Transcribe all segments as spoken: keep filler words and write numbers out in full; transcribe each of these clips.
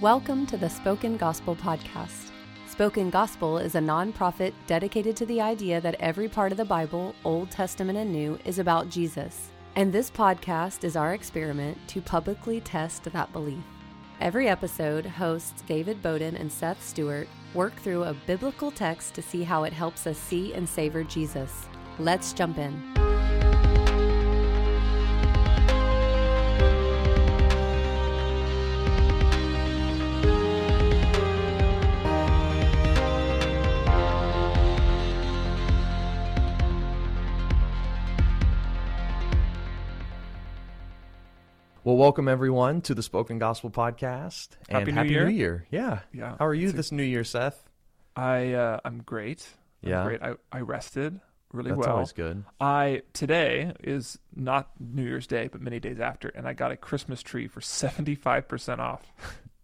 Welcome to the Spoken Gospel podcast. Spoken Gospel is a nonprofit dedicated to the idea that every part of the Bible, Old Testament and New, is about Jesus. And this podcast is our experiment to publicly test that belief. Every episode, hosts David Bowden and Seth Stewart work through a biblical text to see how it helps us see and savor Jesus. Let's jump in. Well, welcome everyone to the Spoken Gospel podcast. And happy New happy Year! New Year, yeah. yeah. How are you this a, New Year, Seth? I uh, I'm great. I'm yeah, great. I, I rested really That's well. That's always good. I today is not New Year's Day, but many days after, and I got a Christmas tree for seventy-five percent off.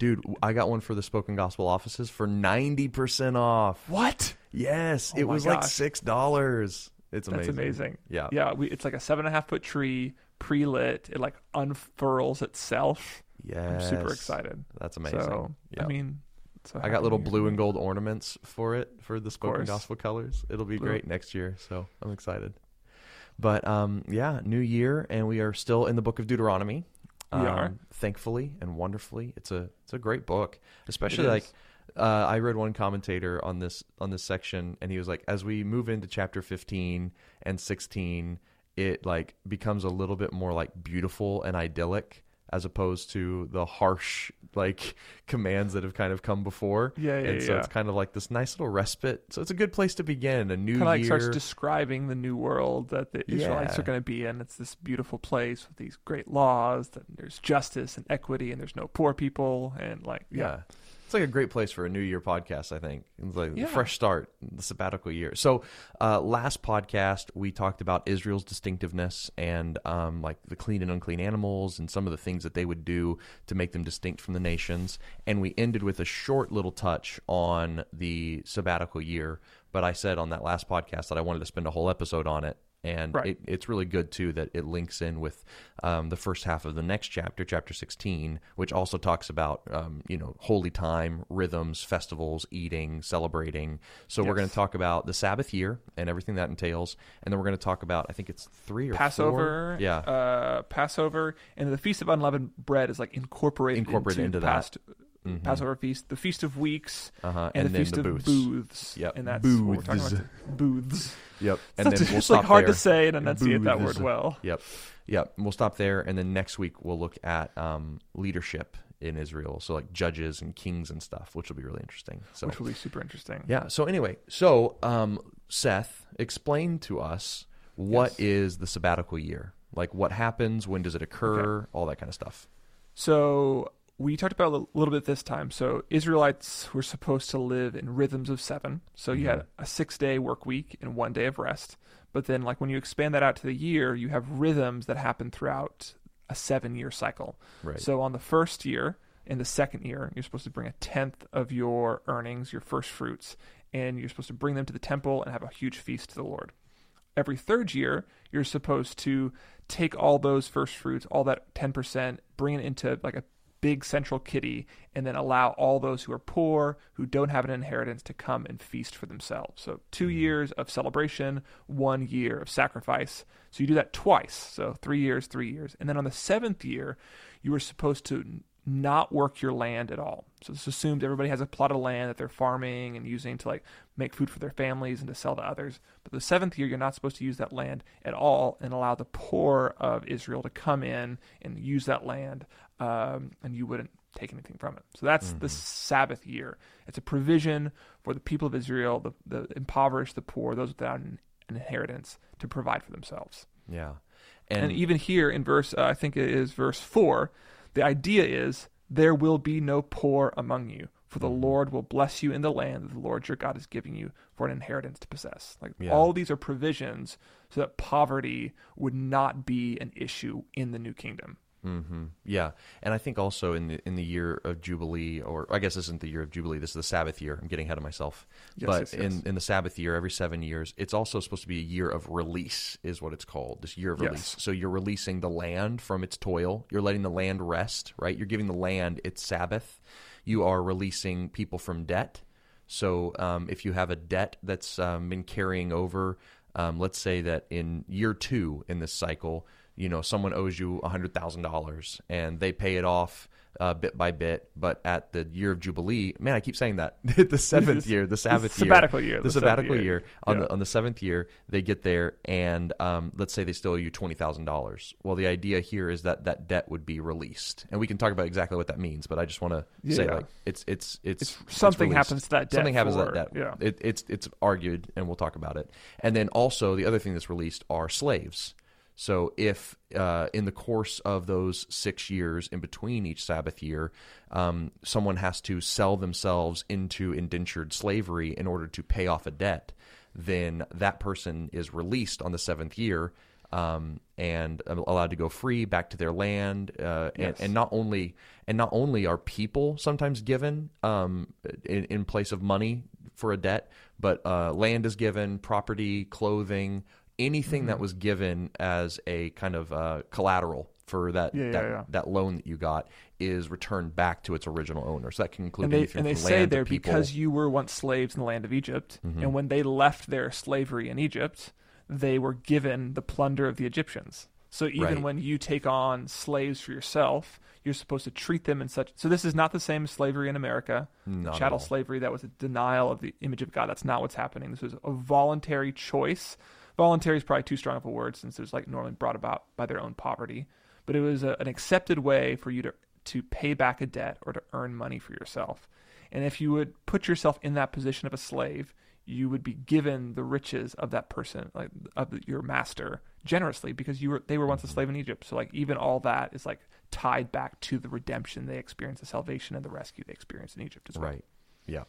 Dude, I got one for the Spoken Gospel offices for ninety percent off. What? Yes, oh it was gosh. like six dollars. It's amazing. That's amazing. Yeah, yeah. We, it's like a seven and a half foot tree. Pre-lit, it like unfurls itself. Yeah, I'm super excited. That's amazing. So, yep. I mean, I got little year. blue and gold ornaments for it for the Spoken Gospel colors. It'll be blue. Great next year, so I'm excited. But um, yeah, new year, and we are still in the book of Deuteronomy. We um, are, thankfully and wonderfully. It's a it's a great book, especially like uh, I read one commentator on this on this section, and he was like, as we move into chapter fifteen and sixteen. It like becomes a little bit more like beautiful and idyllic as opposed to the harsh like commands that have kind of come before. Yeah, yeah, and so yeah. It's kind of like this nice little respite. So it's a good place to begin a new kind of like year. Starts describing the new world that the Israelites yeah. are going to be in. It's this beautiful place with these great laws. That there's justice and equity, and there's no poor people, and like yeah. yeah. It's like a great place for a new year podcast, I think. It's like yeah. a fresh start, the sabbatical year. So uh, last podcast, we talked about Israel's distinctiveness and um, like the clean and unclean animals and some of the things that they would do to make them distinct from the nations. And we ended with a short little touch on the sabbatical year. But I said on that last podcast that I wanted to spend a whole episode on it. And right. it, it's really good, too, that it links in with um, the first half of the next chapter, chapter sixteen, which also talks about, um, you know, holy time, rhythms, festivals, eating, celebrating. So yes. we're going to talk about the Sabbath year and everything that entails. And then we're going to talk about, I think it's three or Passover, four. Yeah. Uh, Passover. And the Feast of Unleavened Bread is like incorporated, incorporated into, into past- that. Mm-hmm. Passover feast, the Feast of Weeks, uh-huh. and, and the Feast the booths. of Booths. Yep. And that's booths. what we're talking about. Booths. Yep. And it's then we'll stop like hard there. to say and enunciate that word well. Yep. Yep. We'll stop there, and then next week we'll look at um, leadership in Israel, so like judges and kings and stuff, which will be really interesting. So, which will be super interesting. Yeah. So anyway, so um, Seth, explain to us what yes. is the sabbatical year? Like what happens? When does it occur? Okay. All that kind of stuff. So. We talked about a little bit this time. So Israelites were supposed to live in rhythms of seven. So you mm-hmm. had a six-day work week and one day of rest. But then like when you expand that out to the year, you have rhythms that happen throughout a seven-year cycle. Right. So on the first year and the second year, you're supposed to bring a tenth of your earnings, your first fruits, and you're supposed to bring them to the temple and have a huge feast to the Lord. Every third year, you're supposed to take all those first fruits, all that ten percent, bring it into like a big central kitty, and then allow all those who are poor, who don't have an inheritance, to come and feast for themselves. So two years of celebration, one year of sacrifice. So you do that twice. So three years, three years. And then on the seventh year, you were supposed to not work your land at all. So this assumes everybody has a plot of land that they're farming and using to like make food for their families and to sell to others. But the seventh year, you're not supposed to use that land at all and allow the poor of Israel to come in and use that land. Um, and you wouldn't take anything from it. So that's mm-hmm. the Sabbath year. It's a provision for the people of Israel, the, the impoverished, the poor, those without an inheritance, to provide for themselves. Yeah. And, and even here in verse, uh, I think it is verse four, the idea is there will be no poor among you, for the mm-hmm. Lord will bless you in the land that the Lord your God is giving you for an inheritance to possess. Like yeah. all these are provisions so that poverty would not be an issue in the new kingdom. Mm-hmm. Yeah, and I think also in the in the year of Jubilee, or I guess this isn't the year of Jubilee, this is the Sabbath year. I'm getting ahead of myself. Yes, but yes, yes. In, in the Sabbath year, every seven years, it's also supposed to be a year of release is what it's called, this year of release. Yes. So you're releasing the land from its toil. You're letting the land rest, right? You're giving the land its Sabbath. You are releasing people from debt. So um, if you have a debt that's um, been carrying over, um, let's say that in year two in this cycle, you know, someone owes you one hundred thousand dollars and they pay it off uh, bit by bit. But at the year of Jubilee, man, I keep saying that, the seventh year, the Sabbath year, sabbatical year, the sabbatical year, on the on the seventh year, they get there and um, let's say they still owe you twenty thousand dollars. Well, the idea here is that that debt would be released. And we can talk about exactly what that means, but I just want to yeah, say yeah. like it's, it's, it's, it's something it's happens to that debt. Something happens for, to that debt. Yeah. It, it's, it's argued and we'll talk about it. And then also the other thing that's released are slaves. So if uh, in the course of those six years in between each Sabbath year, um, someone has to sell themselves into indentured slavery in order to pay off a debt, then that person is released on the seventh year um, and allowed to go free back to their land. Uh, and, yes. and not only and not only are people sometimes given um, in, in place of money for a debt, but uh, land is given, property, clothing. Anything mm-hmm. that was given as a kind of uh, collateral for that yeah, that, yeah, yeah. that loan that you got is returned back to its original owner. So that can include and they, anything and they from say land there, because you were once slaves in the land of Egypt, mm-hmm. and when they left their slavery in Egypt, they were given the plunder of the Egyptians. So even right. when you take on slaves for yourself, you're supposed to treat them in such... So this is not the same as slavery in America. Not chattel slavery, that was a denial of the image of God. That's not what's happening. This was a voluntary choice. Voluntary is probably too strong of a word since it was like normally brought about by their own poverty. But it was a, an accepted way for you to, to pay back a debt or to earn money for yourself. And if you would put yourself in that position of a slave, you would be given the riches of that person, like of your master, generously, because you were they were once a slave in Egypt. So like even all that is like tied back to the redemption they experienced, the salvation and the rescue they experienced in Egypt as well. Right. Yeah.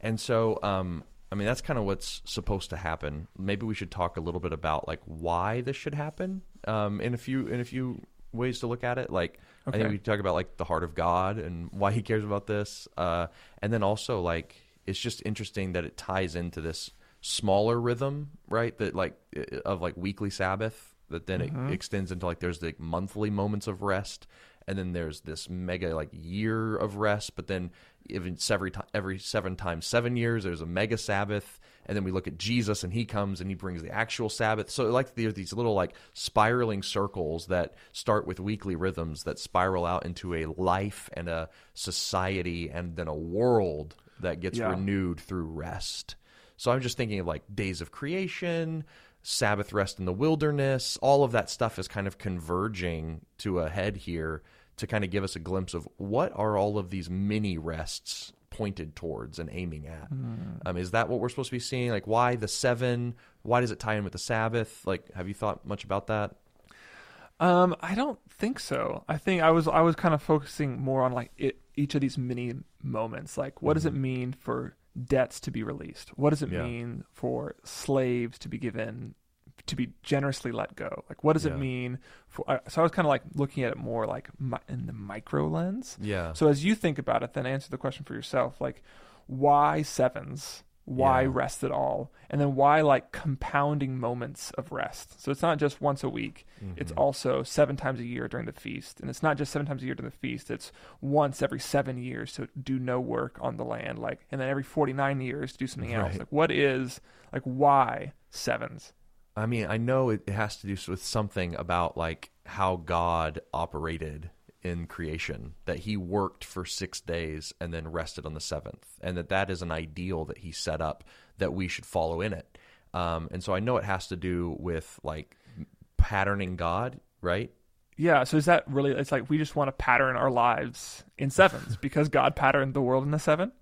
And so... um I mean, that's kind of what's supposed to happen. Maybe we should talk a little bit about like why this should happen um, in a few in a few ways to look at it. Like okay. I think we talk about like the heart of God and why he cares about this. Uh, and then also like it's just interesting that it ties into this smaller rhythm, right? That like of like weekly Sabbath that then mm-hmm. it extends into like there's the monthly moments of rest. And then there's this mega like year of rest, but then even every time, every seven times seven years, there's a mega Sabbath. And then we look at Jesus and he comes and he brings the actual Sabbath. So like there's these little like spiraling circles that start with weekly rhythms that spiral out into a life and a society and then a world that gets yeah. renewed through rest. So I'm just thinking of like days of creation, Sabbath rest in the wilderness, all of that stuff is kind of converging to a head here to kind of give us a glimpse of what are all of these mini rests pointed towards and aiming at. Mm. Um, is that what we're supposed to be seeing? Like, why the seven? Why does it tie in with the Sabbath? Like, have you thought much about that? Um, I don't think so. I think I was I was kind of focusing more on like it, each of these mini moments. Like, what mm-hmm. does it mean for debts to be released? What does it yeah. mean for slaves to be given, to be generously let go? Like, what does yeah. it mean for? Uh, so I was kind of like looking at it more like mi- in the micro lens. Yeah. So as you think about it, then answer the question for yourself: like, why sevens? Why yeah. rest at all? And then why like compounding moments of rest? So it's not just once a week. Mm-hmm. It's also seven times a year during the feast. And it's not just seven times a year during the feast. It's once every seven years to do no work on the land. Like, and then every forty-nine years to do something right. else. Like what is, like why sevens? I mean, I know it has to do with something about like how God operated in creation, that he worked for six days and then rested on the seventh, and that that is an ideal that he set up that we should follow in it. Um, and so I know it has to do with like patterning God, right? Yeah. So is that really, it's like, we just want to pattern our lives in sevens because God patterned the world in the seven?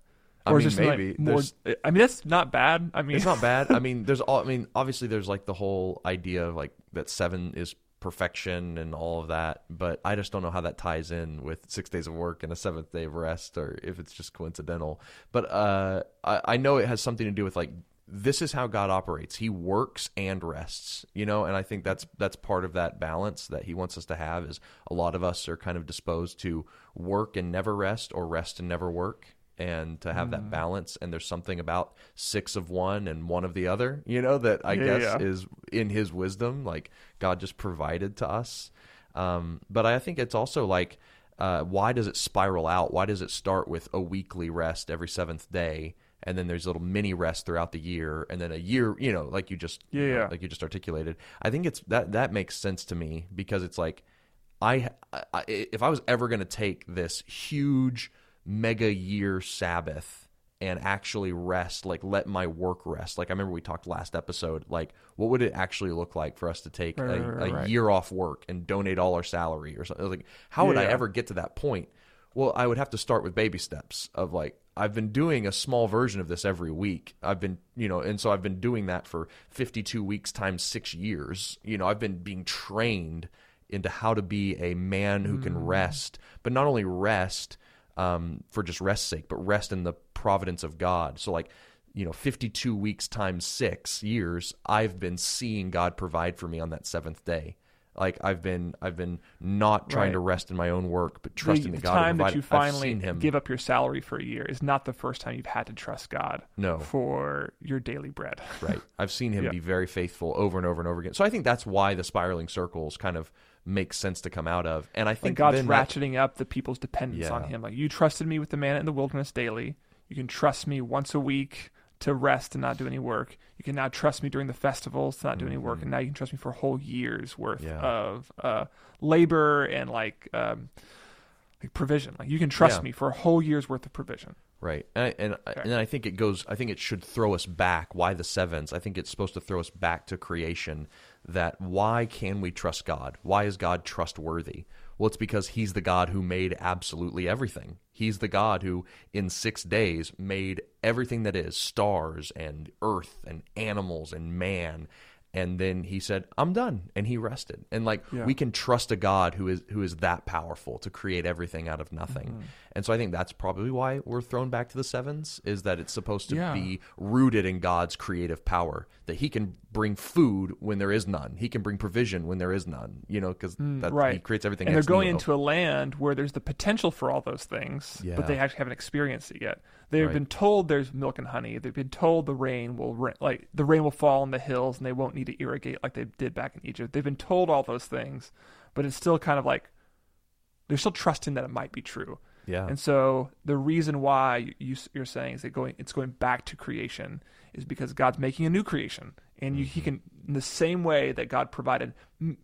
Or I mean, maybe. Like more, I mean, that's not bad. I mean, it's not bad. I mean, there's all, I mean, obviously there's like the whole idea of like that seven is perfection and all of that, but I just don't know how that ties in with six days of work and a seventh day of rest, or if it's just coincidental. But uh, I, I know it has something to do with like this is how God operates. He works and rests, you know, and I think that's that's part of that balance that he wants us to have is a lot of us are kind of disposed to work and never rest or rest and never work and to have mm. that balance. And there's something about six of one and one of the other, you know, that I yeah, guess yeah. is in his wisdom, like God just provided to us. Um, but I think it's also like, uh, why does it spiral out? Why does it start with a weekly rest every seventh day? And then there's little mini rests throughout the year, and then a year, you know, like you just, yeah, you know, like you just articulated. I think it's that that makes sense to me because it's like, I, I if I was ever going to take this huge mega year Sabbath and actually rest, like let my work rest. Like I remember we talked last episode, like what would it actually look like for us to take right, a, right, a right. year off work and donate all our salary or something? Like how would yeah. I ever get to that point? Well, I would have to start with baby steps of like, I've been doing a small version of this every week. I've been, you know, and so I've been doing that for fifty-two weeks times six years. You know, I've been being trained into how to be a man who can mm. rest, but not only rest um, for just rest's sake, but rest in the providence of God. So like, you know, fifty-two weeks times six years, I've been seeing God provide for me on that seventh day. Like I've been, I've been not trying right. to rest in my own work, but trusting the, the God. The time that you finally him. give up your salary for a year is not the first time you've had to trust God no. for your daily bread. Right. I've seen him yeah. be very faithful over and over and over again. So I think that's why the spiraling circles kind of make sense to come out of. And I think like God's then ratcheting that, up the people's dependence yeah. on him. Like you trusted me with the manna in the wilderness daily. You can trust me once a week to rest and not do any work. You can now trust me during the festivals to not do mm-hmm. any work. And now you can trust me for a whole year's worth yeah. of uh, labor and like, um, like provision. Like you can trust yeah. me for a whole year's worth of provision. Right. And I, and, okay. and I think it goes, I think it should throw us back. Why the sevens? I think it's supposed to throw us back to creation that why can we trust God? Why is God trustworthy? Well, it's because he's the God who made absolutely everything. He's the God who in six days made everything that is, stars and earth and animals and man. And then he said, I'm done. And he rested. And like yeah. we can trust a God who is who is that powerful to create everything out of nothing. Mm-hmm. And so I think that's probably why we're thrown back to the sevens is that it's supposed to yeah. be rooted in God's creative power, that he can bring food when there is none. He can bring provision when there is none, you know, because mm, right. he creates everything. And they're going into a land where there's the potential for all those things, yeah. but they actually haven't experienced it yet. They've right. been told there's milk and honey. They've been told the rain will ra- like the rain will fall on the hills and they won't need to irrigate like they did back in Egypt. They've been told all those things, but it's still kind of like they're still trusting that it might be true. Yeah. And so the reason why you, you're saying is that going it's going back to creation is because God's making a new creation. And you, he can, in the same way that God provided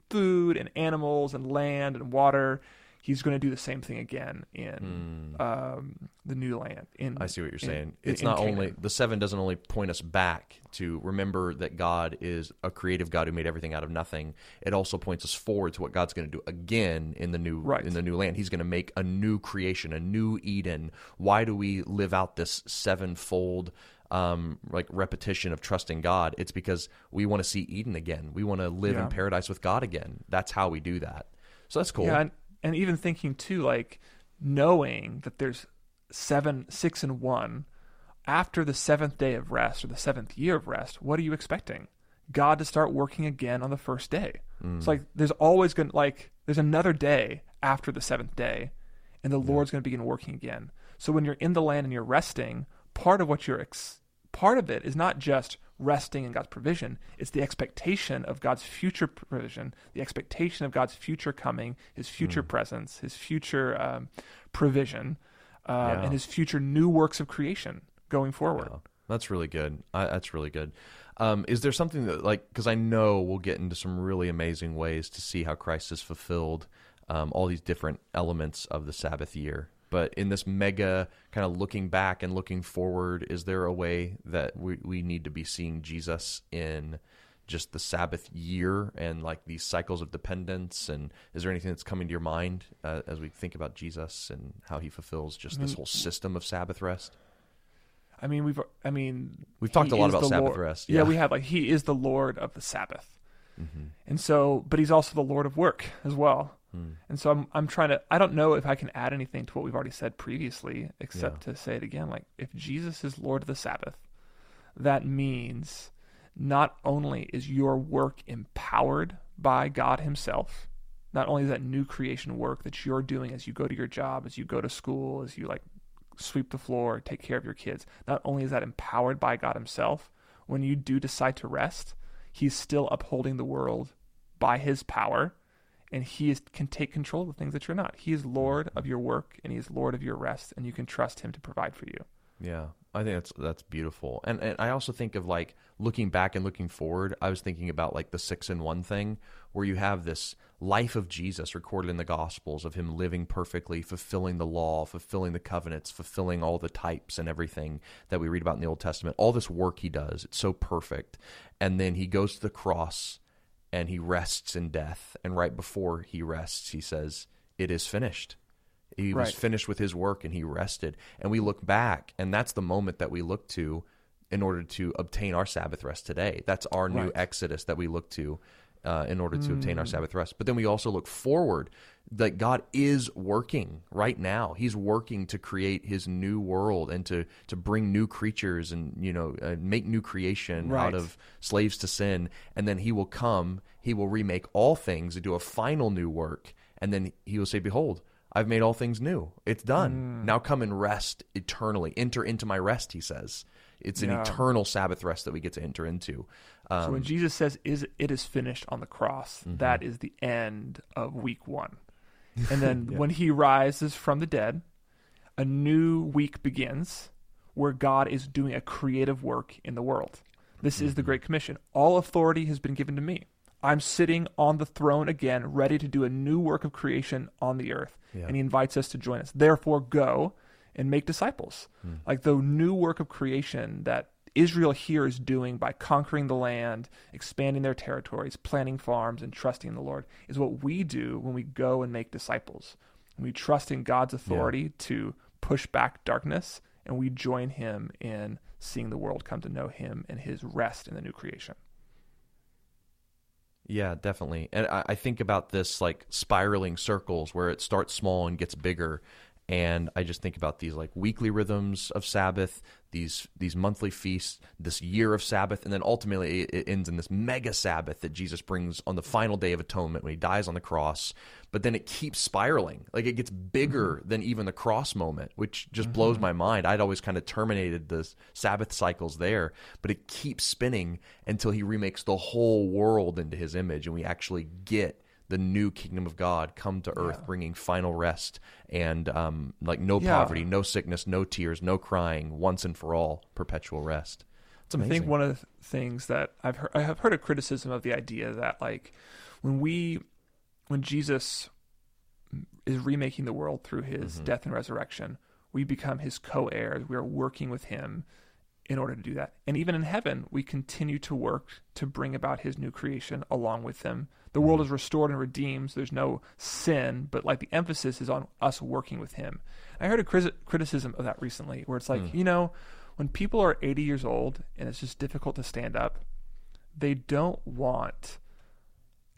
food and animals and land and water, he's going to do the same thing again in mm. um, the new land. In, I see what you're in, saying. It's in, not in only, the seven doesn't only point us back to remember that God is a creative God who made everything out of nothing. It also points us forward to what God's going to do again in the new right. in the new land. He's going to make a new creation, a new Eden. Why do we live out this sevenfold Um, like repetition of trusting God? It's because we want to see Eden again. We want to live yeah. in paradise with God again. That's how we do that. So that's cool. Yeah, and, and even thinking too, like knowing that there's seven, six, and one. After the seventh day of rest or the seventh year of rest, what are you expecting? God to start working again on the first day. Mm. It's like there's always going to like there's another day after the seventh day, and the yeah. Lord's going to begin working again. So when you're in the land and you're resting, part of what you're ex- part of it is not just resting in God's provision. It's the expectation of God's future provision, the expectation of God's future coming, his future mm. presence, his future um, provision, um, yeah. and his future new works of creation going forward. Yeah. That's really good. I, that's really good. Um, is there something that, like, because I know we'll get into some really amazing ways to see how Christ has fulfilled um, all these different elements of the Sabbath year. But in this mega kind of looking back and looking forward, is there a way that we, we need to be seeing Jesus in just the Sabbath year and like these cycles of dependence? And is there anything that's coming to your mind uh, as we think about Jesus and how he fulfills just this whole system of Sabbath rest? I mean, we've I mean we've talked a lot about Sabbath Lord. rest. Yeah. yeah, we have. Like he is the Lord of the Sabbath, mm-hmm. and so, but he's also the Lord of work as well. And so I'm I'm trying to, I don't know if I can add anything to what we've already said previously, except yeah. to say it again. Like if Jesus is Lord of the Sabbath, that means not only is your work empowered by God himself, not only is that new creation work that you're doing as you go to your job, as you go to school, as you like sweep the floor, take care of your kids, not only is that empowered by God himself, when you do decide to rest, he's still upholding the world by his power, and he is, can take control of the things that you're not. He is Lord of your work, and he is Lord of your rest, and you can trust him to provide for you. Yeah, I think that's that's beautiful. And and I also think of like looking back and looking forward, I was thinking about like the six in one thing, where you have this life of Jesus recorded in the Gospels of him living perfectly, fulfilling the law, fulfilling the covenants, fulfilling all the types and everything that we read about in the Old Testament. All this work he does, it's so perfect. And then he goes to the cross and he rests in death. And right before he rests, he says, "It is finished." He right. was finished with his work and he rested. And we look back, and that's the moment that we look to in order to obtain our Sabbath rest today. That's our right. new Exodus that we look to uh, in order to mm. obtain our Sabbath rest. But then we also look forward that God is working right now. He's working to create his new world and to, to bring new creatures and, you know, uh, make new creation right. out of slaves to sin. And then he will come, he will remake all things and do a final new work. And then he will say, "Behold, I've made all things new. It's done. Mm. Now come and rest eternally. Enter into my rest," he says. It's an yeah. eternal Sabbath rest that we get to enter into. Um, so when Jesus says, "Is it is finished" on the cross, mm-hmm. that is the end of week one. And then yeah. when he rises from the dead, a new week begins where God is doing a creative work in the world. This mm-hmm. is the Great Commission. All authority has been given to me. I'm sitting on the throne again, ready to do a new work of creation on the earth. Yeah. And he invites us to join us. Therefore, go and make disciples. Mm. Like the new work of creation that Israel here is doing by conquering the land, expanding their territories, planting farms, and trusting the Lord is what we do when we go and make disciples. We trust in God's authority yeah. to push back darkness, and we join him in seeing the world come to know him and his rest in the new creation. Yeah, definitely. And I, I think about this like spiraling circles where it starts small and gets bigger. And I just think about these like weekly rhythms of Sabbath, these these monthly feasts, this year of Sabbath, and then ultimately it ends in this mega Sabbath that Jesus brings on the final day of atonement when he dies on the cross. But then it keeps spiraling. Like it gets bigger mm-hmm. than even the cross moment, which just mm-hmm. blows my mind. I'd always kind of terminated the Sabbath cycles there, but it keeps spinning until he remakes the whole world into his image and we actually get the new kingdom of God come to earth, yeah. bringing final rest and um, like no yeah. poverty, no sickness, no tears, no crying, once and for all, perpetual rest. It's amazing. I think one of the things that I've heard, I have heard a criticism of the idea that like when we, when Jesus is remaking the world through his mm-hmm. death and resurrection, we become his co-heirs. We are working with him in order to do that. And even in heaven, we continue to work to bring about his new creation along with him. The world is restored and redeemed, so there's no sin, but like the emphasis is on us working with him. I heard a criticism of that recently where it's like, mm. you know, when people are eighty years old and it's just difficult to stand up, they don't want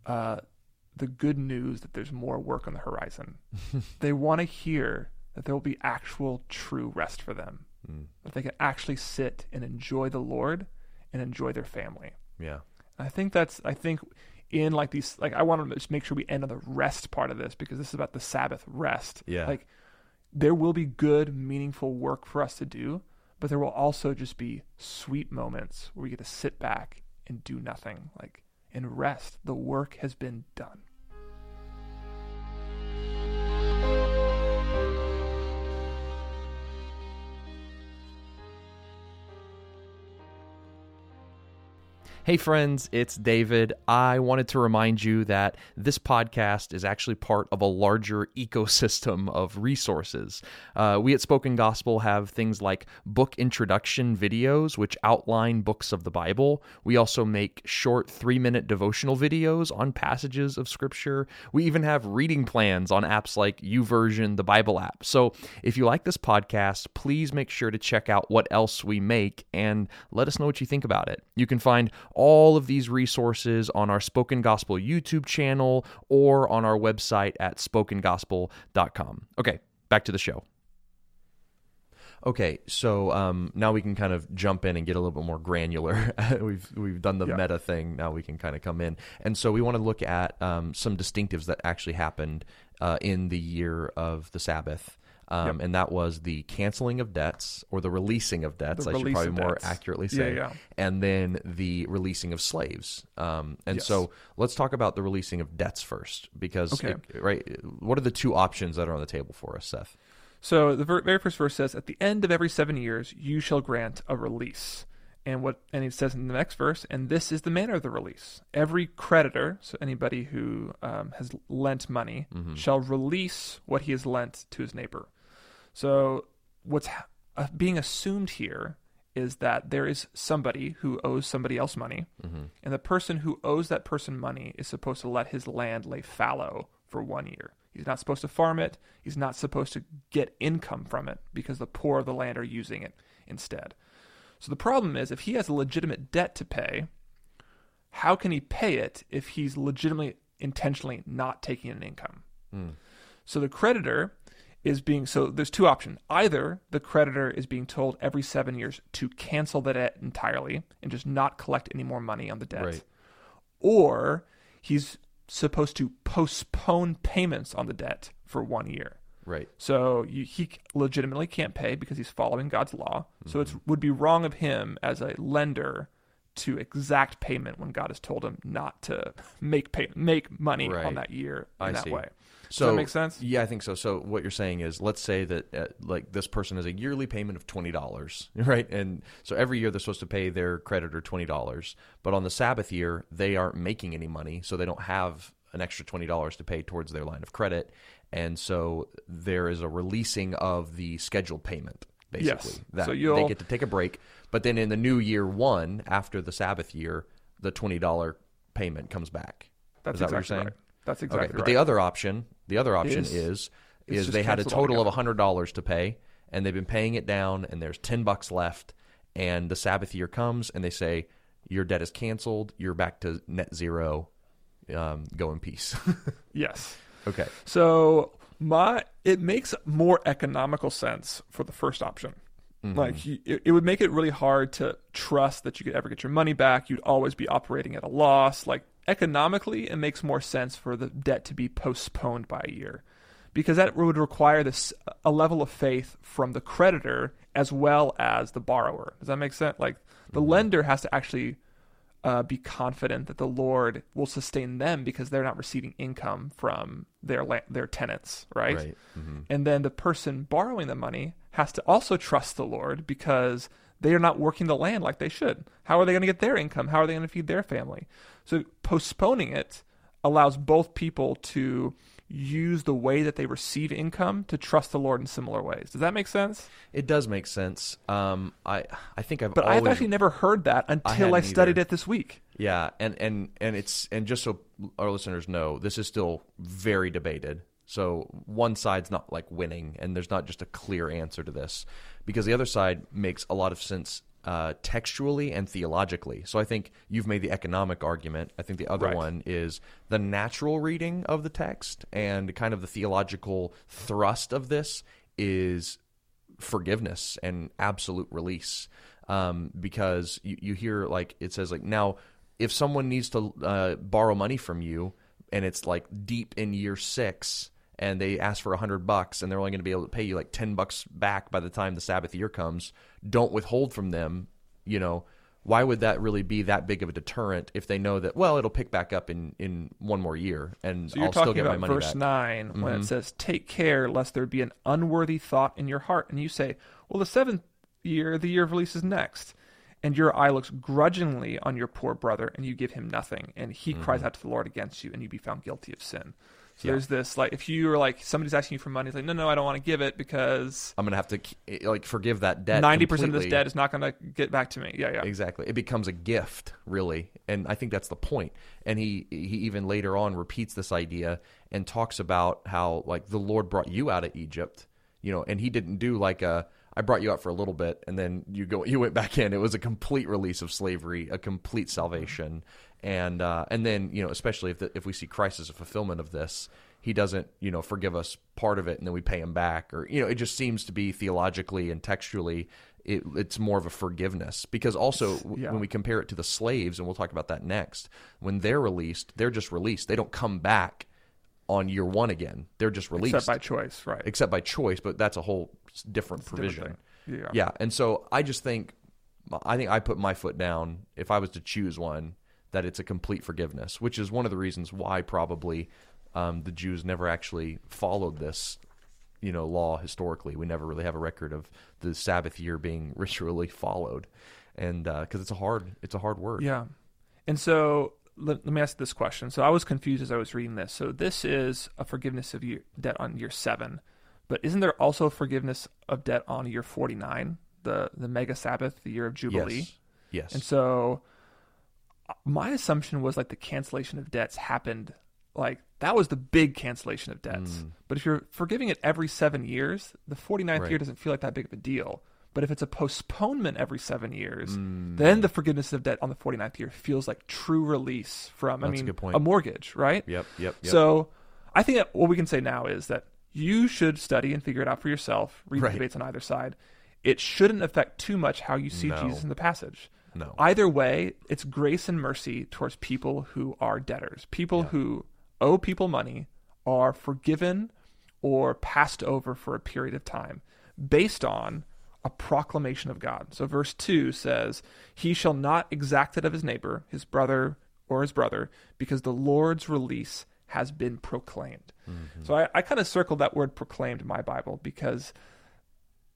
uh, the good news that there's more work on the horizon. They want to hear that there will be actual true rest for them. That they can actually sit and enjoy the Lord and enjoy their family. Yeah. I think that's, I think in like these, like I want to just make sure we end on the rest part of this because this is about the Sabbath rest. Yeah. Like there will be good, meaningful work for us to do, but there will also just be sweet moments where we get to sit back and do nothing, like and rest. The work has been done. Hey friends, it's David. I wanted to remind you that this podcast is actually part of a larger ecosystem of resources. Uh, we at Spoken Gospel have things like book introduction videos, which outline books of the Bible. We also make short three-minute devotional videos on passages of Scripture. We even have reading plans on apps like YouVersion, the Bible app. So if you like this podcast, please make sure to check out what else we make and let us know what you think about it. You can find all of these resources on our Spoken Gospel YouTube channel or on our website at spoken gospel dot com. Okay, back to the show. Okay, so um, now we can kind of jump in and get a little bit more granular. we've we've done the yeah. meta thing. Now we can kind of come in. And so we want to look at um, some distinctives that actually happened uh, in the year of the Sabbath. Um, yep. And that was the canceling of debts, or the releasing of debts, the I should probably more debts. accurately say, yeah, yeah. and then the releasing of slaves. Um, and yes. so let's talk about the releasing of debts first, because okay. it, right, what are the two options that are on the table for us, Seth? So the very first verse says, "At the end of every seven years, you shall grant a release." And what and it says in the next verse, "And this is the manner of the release: every creditor," so anybody who um, has lent money, mm-hmm. "shall release what he has lent to his neighbor." So what's being assumed here is that there is somebody who owes somebody else money, mm-hmm. and the person who owes that person money is supposed to let his land lay fallow for one year. He's not supposed to farm it. He's not supposed to get income from it, because the poor of the land are using it instead. So the problem is, if he has a legitimate debt to pay, how can he pay it if he's legitimately, intentionally not taking an income? Mm. So the creditor... is being so there's two options. Either the creditor is being told every seven years to cancel the debt entirely and just not collect any more money on the debt, right. or he's supposed to postpone payments on the debt for one year. Right. So you, he legitimately can't pay because he's following God's law. Mm-hmm. So it would be wrong of him as a lender to exact payment when God has told him not to make pay, make money right. on that year in I that see. way. So, Does that make sense? Yeah, I think so. So what you're saying is, let's say that uh, like this person has a yearly payment of twenty dollars, right? And so every year they're supposed to pay their creditor twenty dollars, but on the Sabbath year, they aren't making any money, so they don't have an extra twenty dollars to pay towards their line of credit. And so there is a releasing of the scheduled payment, basically. Yes. That so they get to take a break, but then in the new year one, after the Sabbath year, the twenty dollars payment comes back. That's is that exactly what you're saying? Right. That's exactly okay, but right. But the other option... The other option is is, is they had a total of one hundred dollars to pay, and they've been paying it down, and there's ten bucks left, and the Sabbath year comes, and they say, your debt is canceled, you're back to net zero, um, go in peace. Yes. Okay. So my it makes more economical sense for the first option. Mm-hmm. Like it, it would make it really hard to trust that you could ever get your money back. You'd always be operating at a loss, like. Economically, it makes more sense for the debt to be postponed by a year, because that would require this a level of faith from the creditor as well as the borrower. Does that make sense? Like the mm-hmm. lender has to actually uh, be confident that the Lord will sustain them, because they're not receiving income from their la- their tenants, right? right. Mm-hmm. And then the person borrowing the money has to also trust the Lord, because they are not working the land like they should. How are they going to get their income? How are they going to feed their family? So postponing it allows both people to use the way that they receive income to trust the Lord in similar ways. Does that make sense? It does make sense. Um, I I think I've but always, I've actually never heard that until I, I studied either. it this week. Yeah, and and and it's and just so our listeners know, this is still very debated. So one side's not like winning, and there's not just a clear answer to this, because the other side makes a lot of sense uh, textually and theologically. So I think you've made the economic argument. I think the other right. one is the natural reading of the text, and kind of the theological thrust of this is forgiveness and absolute release, um, because you, you hear like it says like, now if someone needs to uh, borrow money from you, and it's like deep in year six, and they ask for a hundred bucks, and they're only going to be able to pay you like ten bucks back by the time the Sabbath year comes. Don't withhold from them. You know, why would that really be that big of a deterrent if they know that? Well, it'll pick back up in, in one more year, and so I'll still get my money back. So you're talking about verse nine mm-hmm. when it says, "Take care lest there be an unworthy thought in your heart," and you say, "Well, the seventh year, the year of release, is next." And your eye looks grudgingly on your poor brother, and you give him nothing, and he mm-hmm. cries out to the Lord against you, and you be found guilty of sin. So yeah. there's this, like, if you are like, somebody's asking you for money, it's like, no, no, I don't want to give it, because I'm going to have to, like, forgive that debt. ninety percent completely. Of this debt is not going to get back to me. Yeah, yeah. Exactly. It becomes a gift, really. And I think that's the point. And he, he even later on repeats this idea and talks about how, like, the Lord brought you out of Egypt, you know, and he didn't do like a, I brought you out for a little bit, and then you go. You went back in. It was a complete release of slavery, a complete salvation, and uh, and then you know, especially if the, if we see Christ as a fulfillment of this, he doesn't, you know, forgive us part of it and then we pay him back, or, you know, it just seems to be theologically and textually, it, it's more of a forgiveness. Because also yeah. when we compare it to the slaves, and we'll talk about that next, when they're released, they're just released. They don't come back on year one again. They're just released. Except by choice, right. Except by choice, but that's a whole different it's provision. Different yeah. yeah. And so I just think, I think I put my foot down, if I was to choose one, that it's a complete forgiveness, which is one of the reasons why probably um, the Jews never actually followed this, you know, law historically. We never really have a record of the Sabbath year being ritually followed, and because uh, it's a hard, it's a hard word. Yeah, and so let, let me ask this question. So I was confused as I was reading this. So this is a forgiveness of year, debt on year seven, but isn't there also forgiveness of debt on year forty-nine, the the mega Sabbath, the year of Jubilee? Yes. Yes. And so my assumption was like the cancellation of debts happened, like that was the big cancellation of debts. Mm. But if you're forgiving it every seven years, the forty-ninth right. year doesn't feel like that big of a deal. But if it's a postponement every seven years, mm. then the forgiveness of debt on the forty-ninth year feels like true release from, I That's mean, a, a mortgage, right? Yep, yep, yep. So I think that what we can say now is that you should study and figure it out for yourself, read right. the debates on either side. It shouldn't affect too much how you see no. Jesus in the passage. No. Either way, it's grace and mercy towards people who are debtors. People yeah. who owe people money are forgiven or passed over for a period of time based on a proclamation of God. So verse two says, "He shall not exact it of his neighbor, his brother or his brother, because the Lord's release has been proclaimed." Mm-hmm. So I, I kind of circled that word proclaimed in my Bible because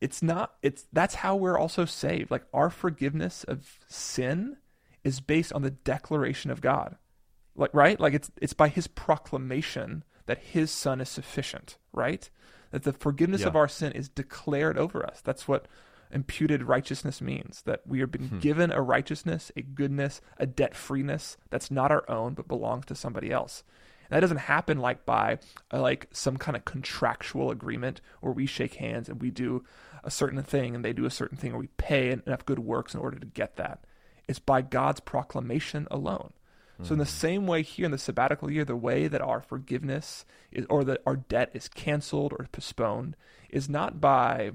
It's not, it's, that's how we're also saved. Like our forgiveness of sin is based on the declaration of God. Like, right? Like it's, it's by his proclamation that his son is sufficient, right? That the forgiveness yeah. of our sin is declared over us. That's what imputed righteousness means, that we have been hmm. given a righteousness, a goodness, a debt-freeness that's not our own, but belongs to somebody else. That doesn't happen like by like some kind of contractual agreement where we shake hands and we do a certain thing and they do a certain thing, or we pay enough good works in order to get that. It's by God's proclamation alone. Mm-hmm. So in the same way here in the sabbatical year, the way that our forgiveness is, or that our debt is canceled or postponed, is not by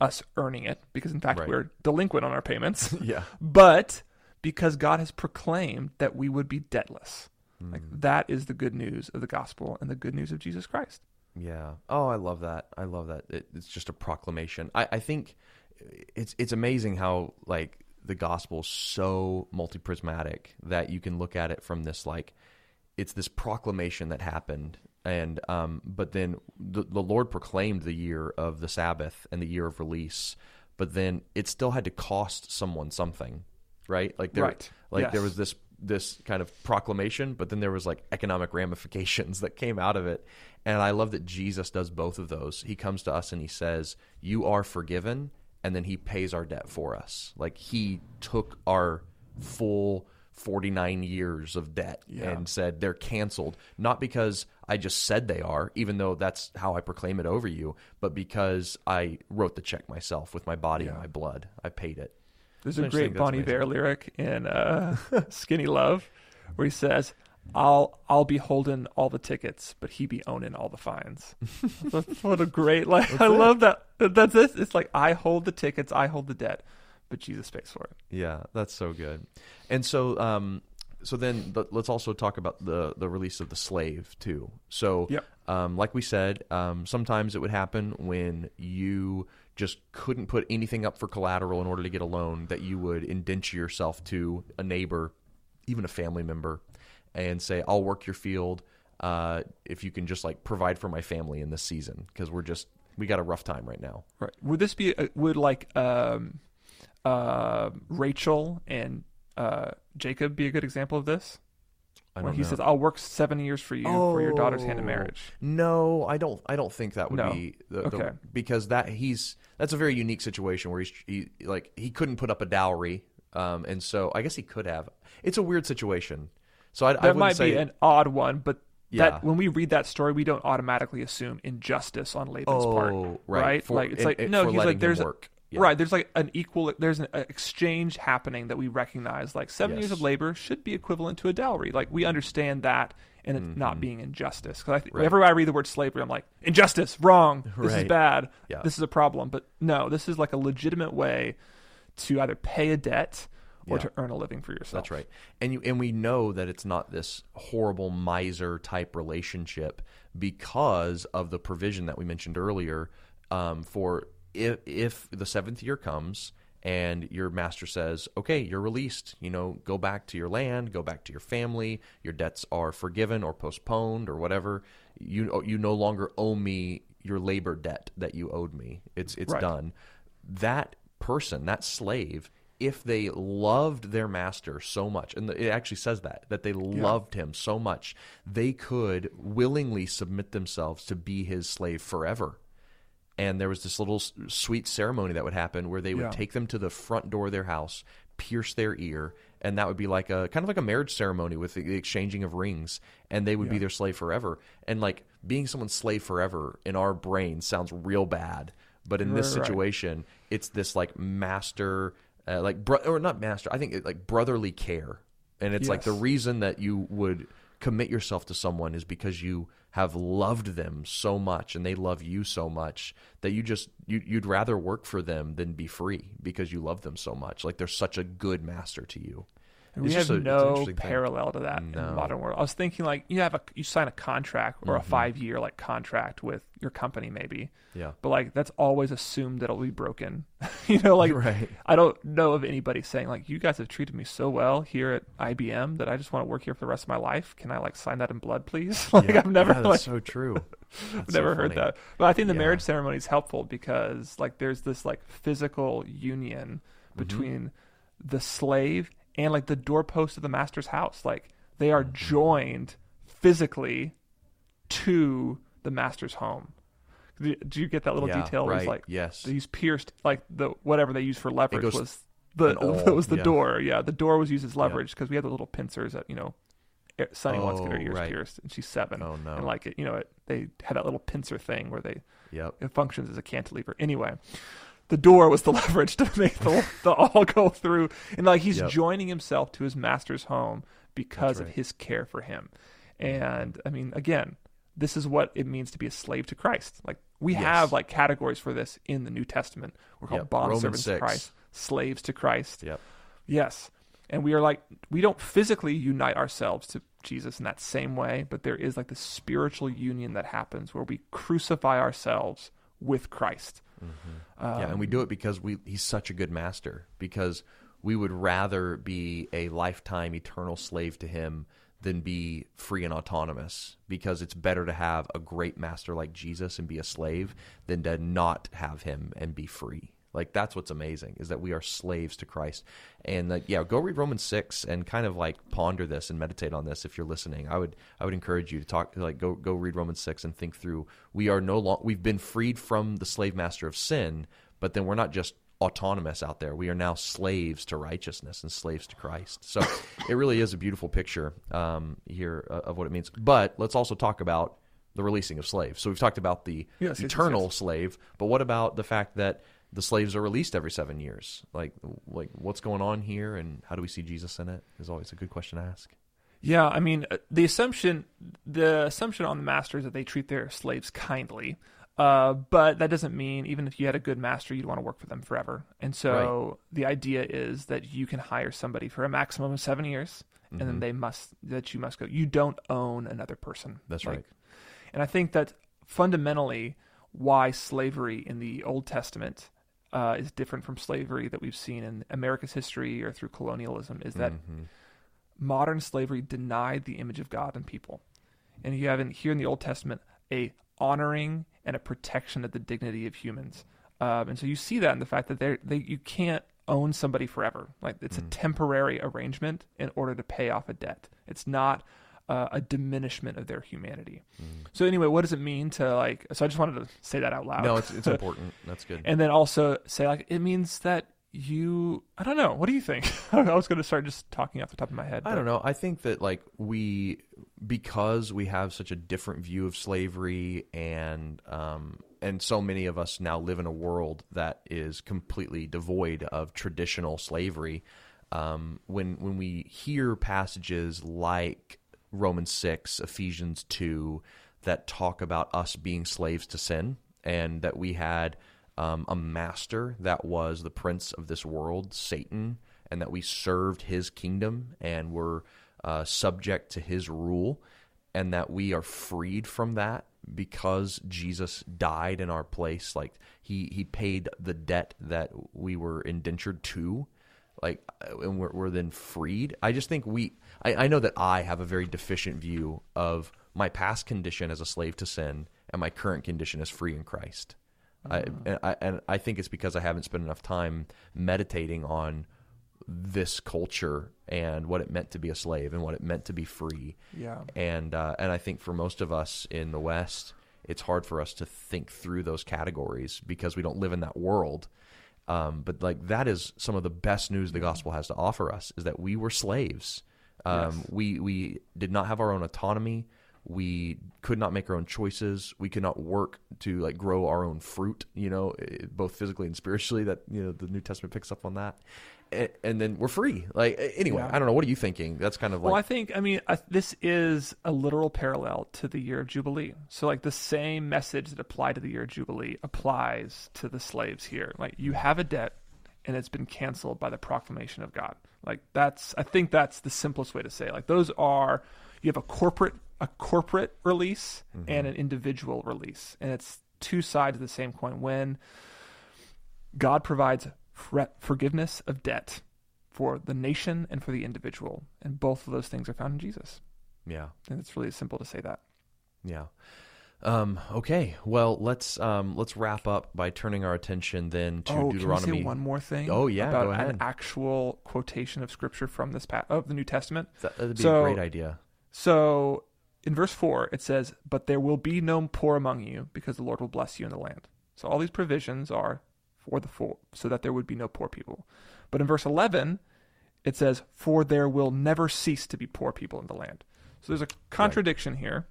us earning it, because in fact right. we're delinquent on our payments, yeah. but because God has proclaimed that we would be debtless. Like that is the good news of the gospel and the good news of Jesus Christ. Yeah. Oh, I love that. I love that. It, it's just a proclamation. I, I think it's it's amazing how like the gospel is so multi-prismatic that you can look at it from this like it's this proclamation that happened, and um, but then the, the Lord proclaimed the year of the Sabbath and the year of release, but then it still had to cost someone something, right? Like there, right. like yes. there was this. this kind of proclamation, but then there was like economic ramifications that came out of it. And I love that Jesus does both of those. He comes to us and he says, "You are forgiven," and then he pays our debt for us. Like he took our full forty-nine years of debt yeah. and said they're canceled, not because I just said they are, even though that's how I proclaim it over you, but because I wrote the check myself with my body yeah. and my blood. I paid it. There's a great Bon Iver lyric in uh, Skinny Love where he says, I'll I'll be holding all the tickets, but he be owning all the fines. What a great, like, that's I it. love that. That's it. It's like, I hold the tickets, I hold the debt, but Jesus pays for it. Yeah, that's so good. And so um, so then th- let's also talk about the, the release of the slave too. So yep. um, like we said, um, sometimes it would happen when you just couldn't put anything up for collateral in order to get a loan, that you would indenture yourself to a neighbor, even a family member, and say, "I'll work your field uh, if you can just like provide for my family in this season, because we're just we got a rough time right now." Right? Would this be would like um, uh, Rachel and uh, Jacob be a good example of this? I don't know. He says, "I'll work seven years for you oh, for your daughter's hand in marriage." No, I don't. I don't think that would no. be the, okay. the, because that he's that's a very unique situation where he's he, like he couldn't put up a dowry, um, and so I guess he could have. It's a weird situation. So I, that I wouldn't might say, be an odd one, but yeah. that when we read that story, we don't automatically assume injustice on Laban's oh, part, right? right? For, like it's and, like and, no, he's like there's a, yeah. right. There's like an equal. There's an exchange happening that we recognize. Like seven yes. years of labor should be equivalent to a dowry. Like we understand that, and it mm-hmm. not being injustice. Because th- right. whenever I read the word slavery, I'm like, injustice, wrong, this right. is bad, yeah. this is a problem. But no, this is like a legitimate way to either pay a debt or yeah. to earn a living for yourself. That's right. And you and we know that it's not this horrible miser type relationship because of the provision that we mentioned earlier um, for if, if the seventh year comes and your master says, okay, you're released, you know, go back to your land, go back to your family, your debts are forgiven or postponed or whatever. You you no longer owe me your labor debt that you owed me. It's it's right. done. That person, that slave, if they loved their master so much, and it actually says that, that they yeah. loved him so much, they could willingly submit themselves to be his slave forever. And there was this little sweet ceremony that would happen where they would yeah. take them to the front door of their house, pierce their ear, and that would be like a kind of like a marriage ceremony with the exchanging of rings, and they would yeah. be their slave forever. And like being someone's slave forever in our brain sounds real bad, but in this right, situation, right. it's this like master, uh, like bro- or not master, I think it, like brotherly care, and it's yes. like the reason that you would commit yourself to someone is because you have loved them so much and they love you so much that you just you, you'd rather work for them than be free because you love them so much. Like they're such a good master to you. And we have a, no parallel thing. to that no. in the modern world. I was thinking like you have a you sign a contract or mm-hmm. a five year like contract with your company maybe. Yeah. But like that's always assumed that it'll be broken. you know, like right. I don't know of anybody saying like you guys have treated me so well here at I B M that I just want to work here for the rest of my life. Can I like sign that in blood, please? like yeah. I've never yeah, that's like, so true. I've never so heard that. But I think the yeah. marriage ceremony is helpful because like there's this like physical union between mm-hmm. the slave and like the doorpost of the master's house, like they are joined physically to the master's home. Do you get that little yeah, detail? Right. It was like yes, these pierced like the whatever they use for leverage was the all, was the yeah. door. Yeah, the door was used as leverage because yeah. we had the little pincers that you know. Sunny oh, wants to get her ears right. pierced, and she's seven. Oh no! And like it, you know, it, they had that little pincer thing where they yep. it functions as a cantilever. Anyway. The door was the leverage to make the, the all go through. And like he's yep. joining himself to his master's home because right. of his care for him. And I mean, again, this is what it means to be a slave to Christ. Like we yes. have like categories for this in the New Testament. We're called yep. bondservants to Christ, slaves to Christ. Yep. Yes. And we are like, we don't physically unite ourselves to Jesus in that same way, but there is like this spiritual union that happens where we crucify ourselves with Christ. Mm-hmm. Um, yeah, and we do it because we he's such a good master, because we would rather be a lifetime eternal slave to him than be free and autonomous, because it's better to have a great master like Jesus and be a slave than to not have him and be free. Like that's what's amazing, is that we are slaves to Christ. And like, yeah, go read Romans six and kind of like ponder this and meditate on this. If you're listening, I would I would encourage you to talk like go go read Romans six and think through. We are no long we've been freed from the slave master of sin, but then we're not just autonomous out there. We are now slaves to righteousness and slaves to Christ. So it really is a beautiful picture um, here uh, of what it means. But let's also talk about the releasing of slaves. So we've talked about the yes, eternal yes, yes. slave, but what about the fact that the slaves are released every seven years. Like, like what's going on here, and how do we see Jesus in it? Is always a good question to ask. Yeah, I mean, the assumption, the assumption on the master is that they treat their slaves kindly, uh, but that doesn't mean even if you had a good master, you'd want to work for them forever. And so right. the idea is that you can hire somebody for a maximum of seven years, mm-hmm. and then they must that you must go. You don't own another person. That's like, right. And I think that fundamentally why slavery in the Old Testament Uh, is different from slavery that we've seen in America's history or through colonialism, is that mm-hmm. modern slavery denied the image of God in people. And you have in, here in the Old Testament a honoring and a protection of the dignity of humans. Um, and so you see that in the fact that they they you can't own somebody forever. Like it's mm. a temporary arrangement in order to pay off a debt. It's not uh, a diminishment of their humanity. Mm. So anyway, what does it mean to like, so I just wanted to say that out loud. No, it's it's important. That's good. And then also say like, it means that you, I don't know. What do you think? I don't know. I was going to start just talking off the top of my head. But I don't know. I think that like we, because we have such a different view of slavery, and, um, and so many of us now live in a world that is completely devoid of traditional slavery. Um, when, when we hear passages like, Romans six, Ephesians two, that talk about us being slaves to sin, and that we had um, a master that was the prince of this world, Satan, and that we served his kingdom and were uh, subject to his rule, and that we are freed from that because Jesus died in our place. Like he he paid the debt that we were indentured to, like, and we're, we're then freed. I just think we, I, I know that I have a very deficient view of my past condition as a slave to sin and my current condition as free in Christ. Mm-hmm. I, and, I, and I think it's because I haven't spent enough time meditating on this culture and what it meant to be a slave and what it meant to be free. Yeah. And, uh, and I think for most of us in the West, it's hard for us to think through those categories because we don't live in that world. Um, but like that is some of the best news the gospel has to offer us, is that we were slaves. Um, yes. We we did not have our own autonomy. We could not make our own choices. We could not work to like grow our own fruit, you know, both physically and spiritually. That, you know, the New Testament picks up on that. And, and then we're free. Like anyway, yeah. I don't know. What are you thinking? That's kind of like. Well, I think I mean I, this is a literal parallel to the year of Jubilee. So like the same message that applied to the year of Jubilee applies to the slaves here. Like you have a debt, and it's been canceled by the proclamation of God. Like that's I think that's the simplest way to say it. Like those are you have a corporate a corporate release mm-hmm. and an individual release, and it's two sides of the same coin. When God provides forgiveness of debt for the nation and for the individual, and both of those things are found in Jesus. Yeah, and it's really simple to say that. Yeah. Um, okay. Well, let's um, let's wrap up by turning our attention then to oh, Deuteronomy. Can we say one more thing? Oh yeah, about go ahead. An actual quotation of scripture from this pa- of the New Testament. That, that'd be so, a great idea. So in verse four, it says, "But there will be no poor among you, because the Lord will bless you in the land." So all these provisions are. For the full, so that there would be no poor people. But in verse eleven, it says, "For there will never cease to be poor people in the land." So there's a contradiction right. here,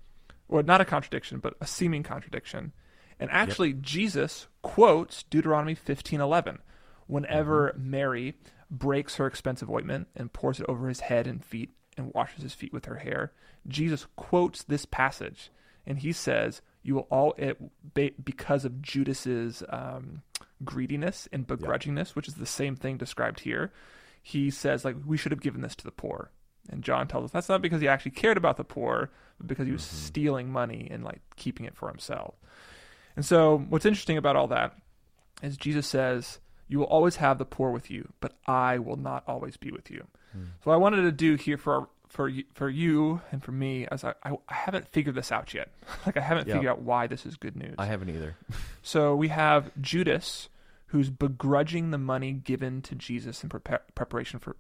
or not a contradiction, but a seeming contradiction. And actually, yep. Jesus quotes Deuteronomy fifteen eleven, whenever mm-hmm. Mary breaks her expensive ointment and pours it over his head and feet and washes his feet with her hair. Jesus quotes this passage, and he says, "You will all it because of Judas's um, greediness and begrudgingness," yep. which is the same thing described here. He says, like, we should have given this to the poor, and John tells us that's not because he actually cared about the poor, but because he was mm-hmm. stealing money and like keeping it for himself. And so, what's interesting about all that is Jesus says, "You will always have the poor with you, but I will not always be with you." Mm. So, what I wanted to do here for our for for you and for me, as I, I haven't figured this out yet. Like I haven't yep. figured out why this is good news. I haven't either. So we have Judas, who's begrudging the money given to Jesus in pre- preparation for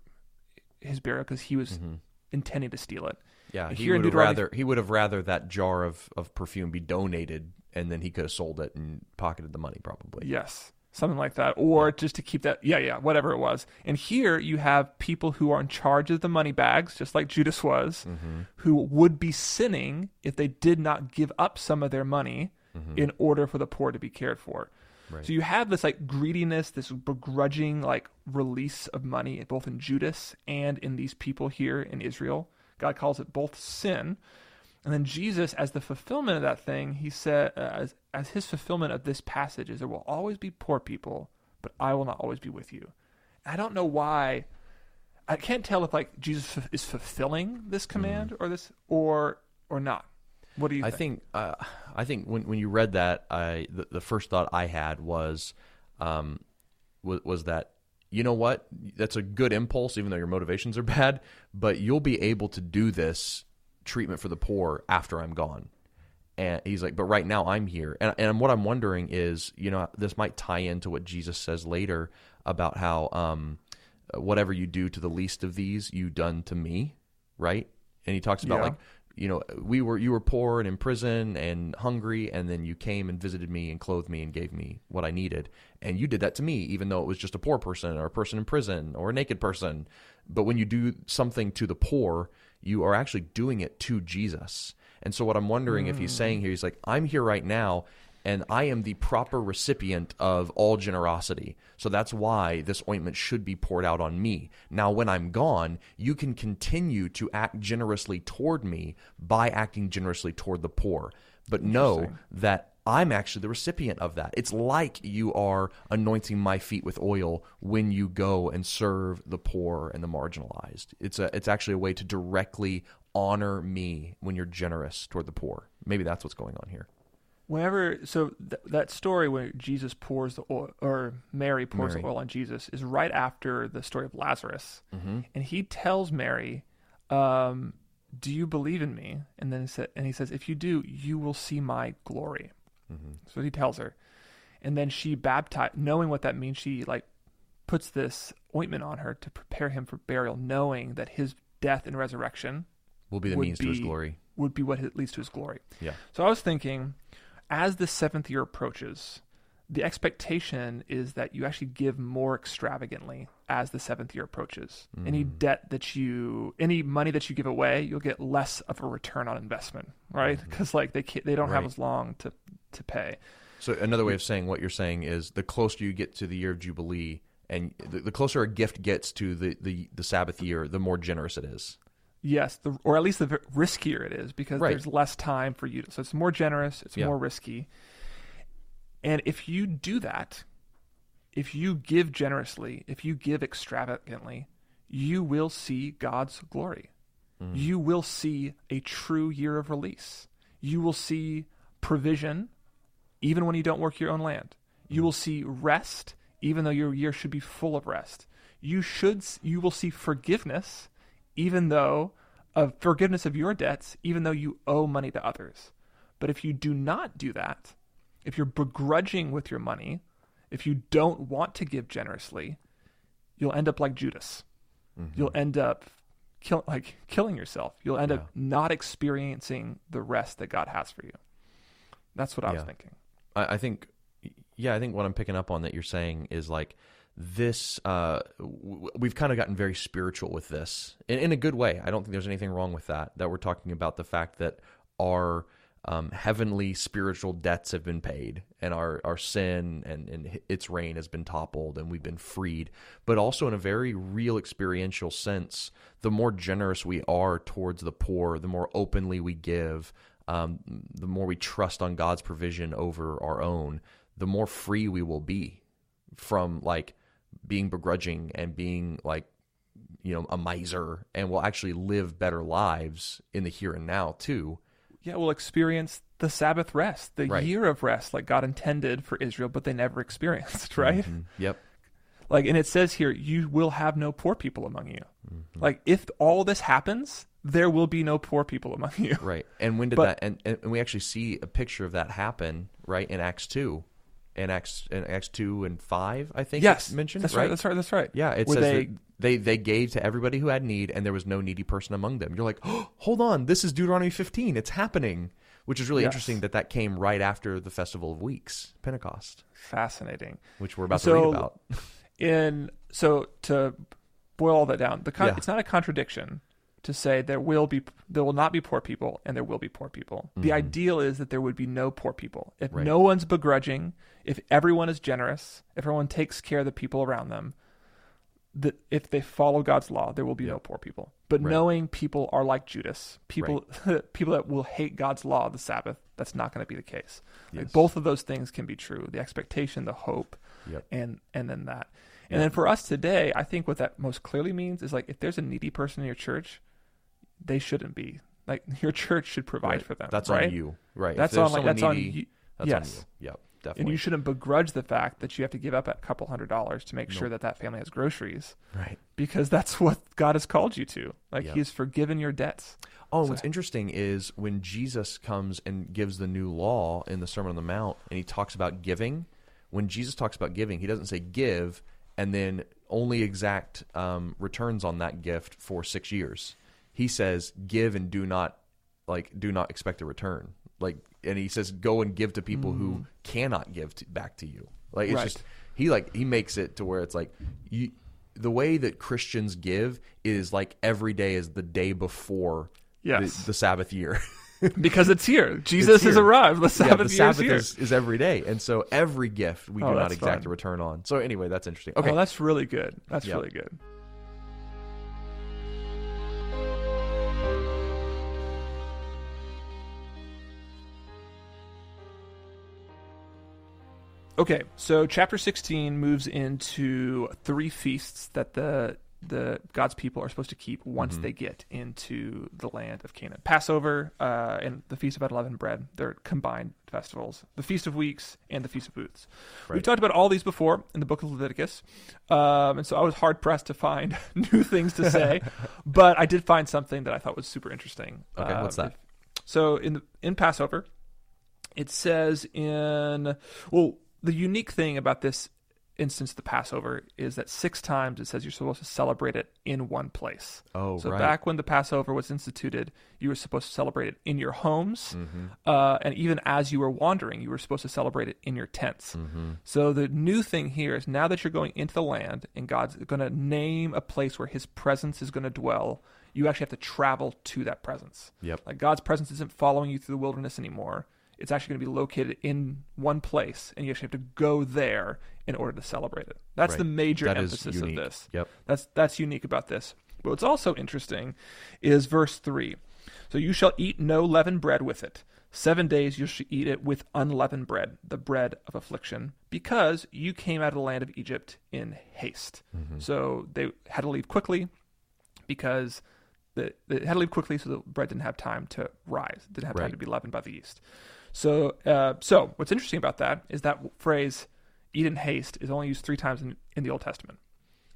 his burial because he was mm-hmm. intending to steal it. Yeah, he would, have rather, he would have rather that jar of, of perfume be donated, and then he could have sold it and pocketed the money probably. Yes, something like that. Or yeah. just to keep that, yeah, yeah, whatever it was. And here you have people who are in charge of the money bags, just like Judas was, mm-hmm. who would be sinning if they did not give up some of their money mm-hmm. in order for the poor to be cared for. Right. So you have this like greediness, this begrudging like release of money, both in Judas and in these people here in Israel. God calls it both sin. And then Jesus, as the fulfillment of that thing, he said, uh, as, as his fulfillment of this passage is, there will always be poor people, but I will not always be with you. I don't know why. I can't tell if like Jesus f- is fulfilling this command mm. or this or or not. What do you think? I think, uh, I think when, when you read that, I the, the first thought I had was, um, was, was that, you know what? That's a good impulse, even though your motivations are bad, but you'll be able to do this treatment for the poor after I'm gone. And he's like, but right now I'm here. And, and what I'm wondering is, you know, this might tie into what Jesus says later about how um, whatever you do to the least of these, you done to me, right? And he talks about yeah. like, you know, we were you were poor and in prison and hungry, and then you came and visited me and clothed me and gave me what I needed. And you did that to me, even though it was just a poor person or a person in prison or a naked person. But when you do something to the poor, you are actually doing it to Jesus. And so what I'm wondering mm. if he's saying here, he's like, I'm here right now, and I am the proper recipient of all generosity. So that's why this ointment should be poured out on me. Now, when I'm gone, you can continue to act generously toward me by acting generously toward the poor. But know that I'm actually the recipient of that. It's like you are anointing my feet with oil when you go and serve the poor and the marginalized. It's a, it's actually a way to directly honor me when you're generous toward the poor. Maybe that's what's going on here. Whenever, so th- that story where Jesus pours the oil, or Mary pours Mary. the oil on Jesus, is right after the story of Lazarus. Mm-hmm. And he tells Mary, um, do you believe in me? And then he sa- and he says, if you do, you will see my glory. Mm-hmm. So he tells her. And then she baptized, knowing what that means, she like puts this ointment on her to prepare him for burial, knowing that his death and resurrection will be the means be, to his glory. Would be what leads to his glory. Yeah. So I was thinking, as the seventh year approaches, the expectation is that you actually give more extravagantly as the seventh year approaches. Mm. Any debt that you, any money that you give away, you'll get less of a return on investment, right? Because mm-hmm. like they can't, they don't right. have as long to to pay. So another way of saying what you're saying is the closer you get to the year of Jubilee, and the, the closer a gift gets to the, the, the Sabbath year, the more generous it is. Yes, the, or at least the riskier it is, because right. there's less time for you to, so it's more generous, it's yeah. more risky. And if you do that, if you give generously, if you give extravagantly, you will see God's glory. Mm. You will see a true year of release. You will see provision, even when you don't work your own land. You mm. will see rest, even though your year should be full of rest. You should, you will see forgiveness, even though of forgiveness of your debts, even though you owe money to others. But if you do not do that, if you're begrudging with your money, if you don't want to give generously, you'll end up like Judas. Mm-hmm. You'll end up kill, like killing yourself. You'll end yeah. up not experiencing the rest that God has for you. That's what I yeah. was thinking. I, I think, yeah, I think what I'm picking up on that you're saying is like, this uh we've kind of gotten very spiritual with this in, in a good way. I don't think there's anything wrong with that, that we're talking about the fact that our um heavenly spiritual debts have been paid, and our our sin and and its reign has been toppled, and we've been freed. But also in a very real experiential sense, the more generous we are towards the poor, the more openly we give, um the more we trust on God's provision over our own, the more free we will be from like being begrudging and being like, you know, a miser, and will actually live better lives in the here and now too. Yeah, we'll experience the Sabbath rest, the right. year of rest, like God intended for Israel, but they never experienced, right? Mm-hmm. Yep. Like, and it says here, you will have no poor people among you. Mm-hmm. Like, if all this happens, there will be no poor people among you. Right. And when did but, that, and, and we actually see a picture of that happen, right, in Acts two. In Acts, in Acts two and five, I think yes, it's mentioned. That's right? right. That's right. That's right. Yeah, it Where says they... that they they gave to everybody who had need, and there was no needy person among them. You're like, oh, hold on, this is Deuteronomy fifteen. It's happening, which is really yes. interesting that that came right after the Festival of Weeks, Pentecost. Fascinating, which we're about so, to read about. in so to boil all that down, the con- yeah. it's not a contradiction to say there will be there will not be poor people and there will be poor people. Mm-hmm. The ideal is that there would be no poor people. If right. no one's begrudging, if everyone is generous, if everyone takes care of the people around them, that if they follow God's law, there will be yep. no poor people. But right. knowing people are like Judas, people right. people that will hate God's law, the Sabbath, that's not going to be the case. Yes. Like both of those things can be true, the expectation, the hope, yep. and and then that. Yep. And then for us today, I think what that most clearly means is like if there's a needy person in your church, they shouldn't be. Like your church should provide right. for them. That's right? on you. Right. That's on like that's needy, on you. That's yes. on you. Yep. Definitely. And you shouldn't begrudge the fact that you have to give up a couple hundred dollars to make nope. sure that that family has groceries. Right. Because that's what God has called you to. Like yep. he's forgiven your debts. Oh, so. What's interesting is when Jesus comes and gives the new law in the Sermon on the Mount, and he talks about giving, when Jesus talks about giving, he doesn't say give and then only exact um, returns on that gift for six years. He says, give and do not, like, do not expect a return. Like, and he says, go and give to people mm. who cannot give to, back to you. Like, it's right. just, he like, he makes it to where it's like, you, the way that Christians give is like every day is the day before yes. the, the Sabbath year. Because it's here. Jesus it's here. has arrived. The Sabbath, yeah, the Sabbath is, is, here. is every day. And so every gift we oh, do not exact fun. a return on. So anyway, that's interesting. Okay. Oh, that's really good. That's yep. really good. Okay, so chapter sixteen moves into three feasts that the the God's people are supposed to keep once mm-hmm. they get into the land of Canaan. Passover uh, and the Feast of Unleavened Bread, they're combined festivals. The Feast of Weeks and the Feast of Booths. Right. We've talked about all these before in the book of Leviticus, um, and so I was hard-pressed to find new things to say, but I did find something that I thought was super interesting. Okay, um, what's that? If, so in, the, in Passover, it says in... well. The unique thing about this instance, the Passover, is that six times it says you're supposed to celebrate it in one place. Oh, so right. So back when the Passover was instituted, you were supposed to celebrate it in your homes. Mm-hmm. Uh, and even as you were wandering, you were supposed to celebrate it in your tents. Mm-hmm. So the new thing here is now that you're going into the land and God's going to name a place where his presence is going to dwell, you actually have to travel to that presence. Yep. Like God's presence isn't following you through the wilderness anymore. It's actually going to be located in one place, and you actually have to go there in order to celebrate it. That's right. the major that emphasis of this. Yep. That's that's unique about this. But what's also interesting is verse three. So you shall eat no leavened bread with it. Seven days you shall eat it with unleavened bread, the bread of affliction, because you came out of the land of Egypt in haste. Mm-hmm. So they had to leave quickly because... The, they had to leave quickly so the bread didn't have time to rise, didn't have right. time to be leavened by the yeast. So uh, so what's interesting about that is that phrase, eat in haste, is only used three times in, in the Old Testament.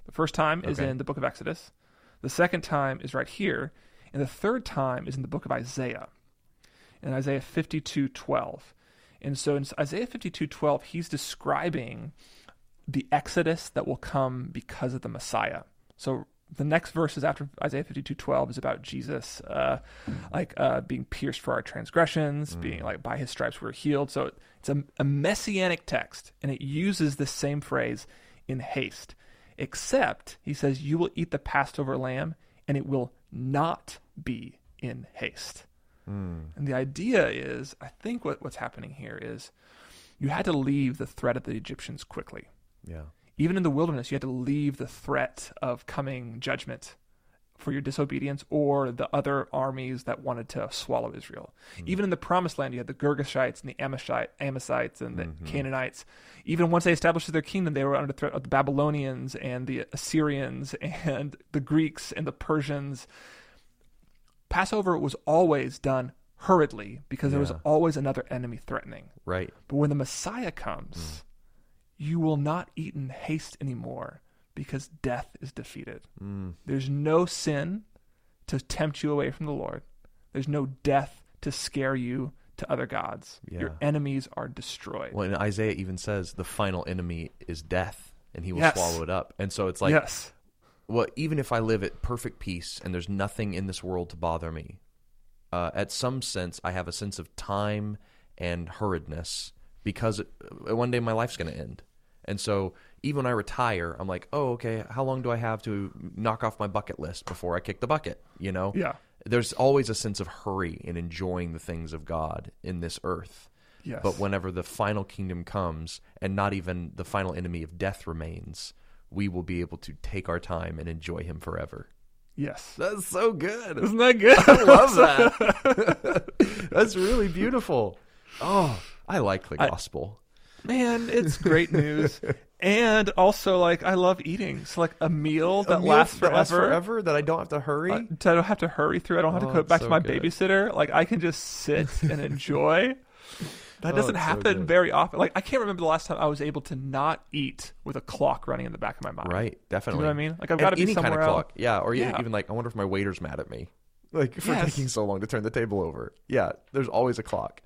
The first time okay. is in the book of Exodus. The second time is right here. And the third time is in the book of Isaiah, in Isaiah fifty-two twelve. And so in Isaiah fifty-two twelve, he's describing the exodus that will come because of the Messiah. So the next verses after Isaiah fifty-two twelve is about Jesus, uh, like uh, being pierced for our transgressions, mm. being like by his stripes we're healed. So it's a, a messianic text, and it uses the same phrase, in haste. Except he says, "You will eat the Passover lamb, and it will not be in haste." Mm. And the idea is, I think what, what's happening here is, you had to leave the threat of the Egyptians quickly. Yeah. Even in the wilderness, you had to leave the threat of coming judgment for your disobedience or the other armies that wanted to swallow Israel. Mm. Even in the Promised Land, you had the Girgashites and the Amishite, Amasites and the mm-hmm. Canaanites. Even once they established their kingdom, they were under threat of the Babylonians and the Assyrians and the Greeks and the Persians. Passover was always done hurriedly because yeah. there was always another enemy threatening. Right. But when the Messiah comes... Mm. You will not eat in haste anymore because death is defeated. Mm. There's no sin to tempt you away from the Lord. There's no death to scare you to other gods. Yeah. Your enemies are destroyed. Well, and Isaiah even says the final enemy is death, and he will yes. swallow it up. And so it's like, yes. well, even if I live at perfect peace and there's nothing in this world to bother me, uh, at some sense I have a sense of time and hurriedness, because one day my life's going to end. And so even when I retire, I'm like, oh, okay, how long do I have to knock off my bucket list before I kick the bucket, you know? Yeah. There's always a sense of hurry in enjoying the things of God in this earth. Yes. But whenever the final kingdom comes and not even the final enemy of death remains, we will be able to take our time and enjoy him forever. Yes. That's so good. Isn't that good? I love that. That's really beautiful. Oh, I like the gospel. I, man, it's great news. And also, like, I love eating. So, like, a meal that a meal lasts forever. That lasts forever, that I don't have to hurry. I, that I don't have to hurry through. I don't have oh, to go back so to my good. babysitter. Like, I can just sit and enjoy. That oh, doesn't happen so very often. Like, I can't remember the last time I was able to not eat with a clock running in the back of my mind. Right, definitely. Do you know what I mean? Like, I've got to be somewhere else. Any kind of clock. Yeah, or yeah. even, like, I wonder if my waiter's mad at me. Like, for yes. taking so long to turn the table over. Yeah, there's always a clock.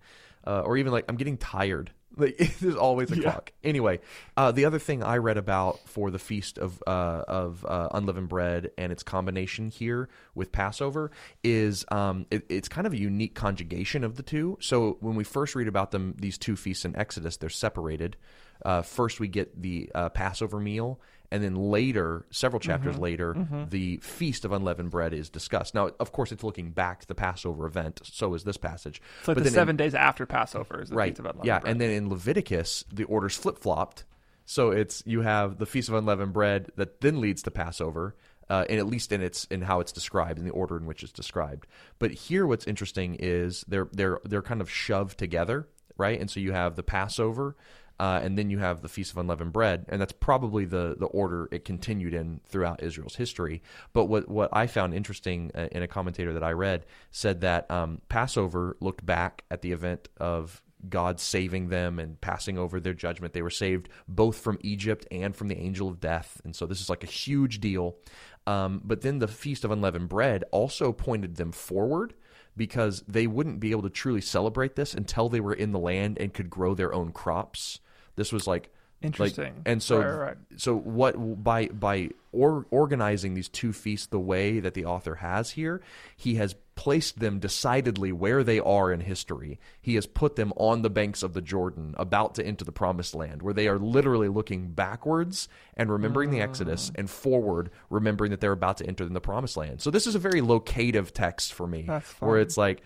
Uh, or even like, I'm getting tired. Like, there's always a yeah. clock. Anyway, uh, the other thing I read about for the Feast of uh, of uh, Unleavened Bread and its combination here with Passover is um, it, it's kind of a unique conjugation of the two. So when we first read about them, these two feasts in Exodus, they're separated. Uh, first, we get the uh, Passover meal, and then later, several chapters mm-hmm. later, mm-hmm. the Feast of Unleavened Bread is discussed. Now, of course, it's looking back to the Passover event, so is this passage. So like but the seven in, days after Passover is the right, Feast of Unleavened yeah, Bread. Yeah, and then in Leviticus, the order's flip-flopped. So it's you have the Feast of Unleavened Bread that then leads to Passover, uh, and at least in its in how it's described, in the order in which it's described. But here what's interesting is they're they're they're kind of shoved together, right? And so you have the Passover, uh, and then you have the Feast of Unleavened Bread, and that's probably the the order it continued in throughout Israel's history. But what, what I found interesting uh, in a commentator that I read said that um, Passover looked back at the event of God saving them and passing over their judgment. They were saved both from Egypt and from the angel of death. And so this is like a huge deal. Um, but then the Feast of Unleavened Bread also pointed them forward because they wouldn't be able to truly celebrate this until they were in the land and could grow their own crops. This was like... Interesting. Like, and so, right, right. so what by by or, organizing these two feasts the way that the author has here, he has placed them decidedly where they are in history. He has put them on the banks of the Jordan, about to enter the Promised Land, where they are literally looking backwards and remembering mm. the Exodus, and forward, remembering that they're about to enter in the Promised Land. So this is a very locative text for me, where it's like,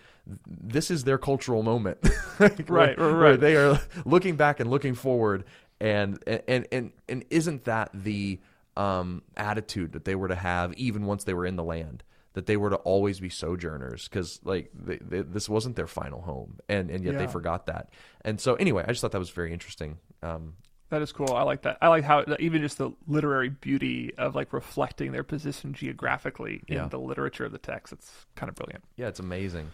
this is their cultural moment. Like, right, where, right, right. Where they are looking back and looking forward. And and and and isn't that the um, attitude that they were to have even once they were in the land, that they were to always be sojourners, because like they, they, this wasn't their final home, and and yet yeah. they forgot that. And so anyway, I just thought that was very interesting. Um, that is cool. I like that. I like how even just the literary beauty of like reflecting their position geographically in yeah. the literature of the text. It's kind of brilliant. Yeah, it's amazing.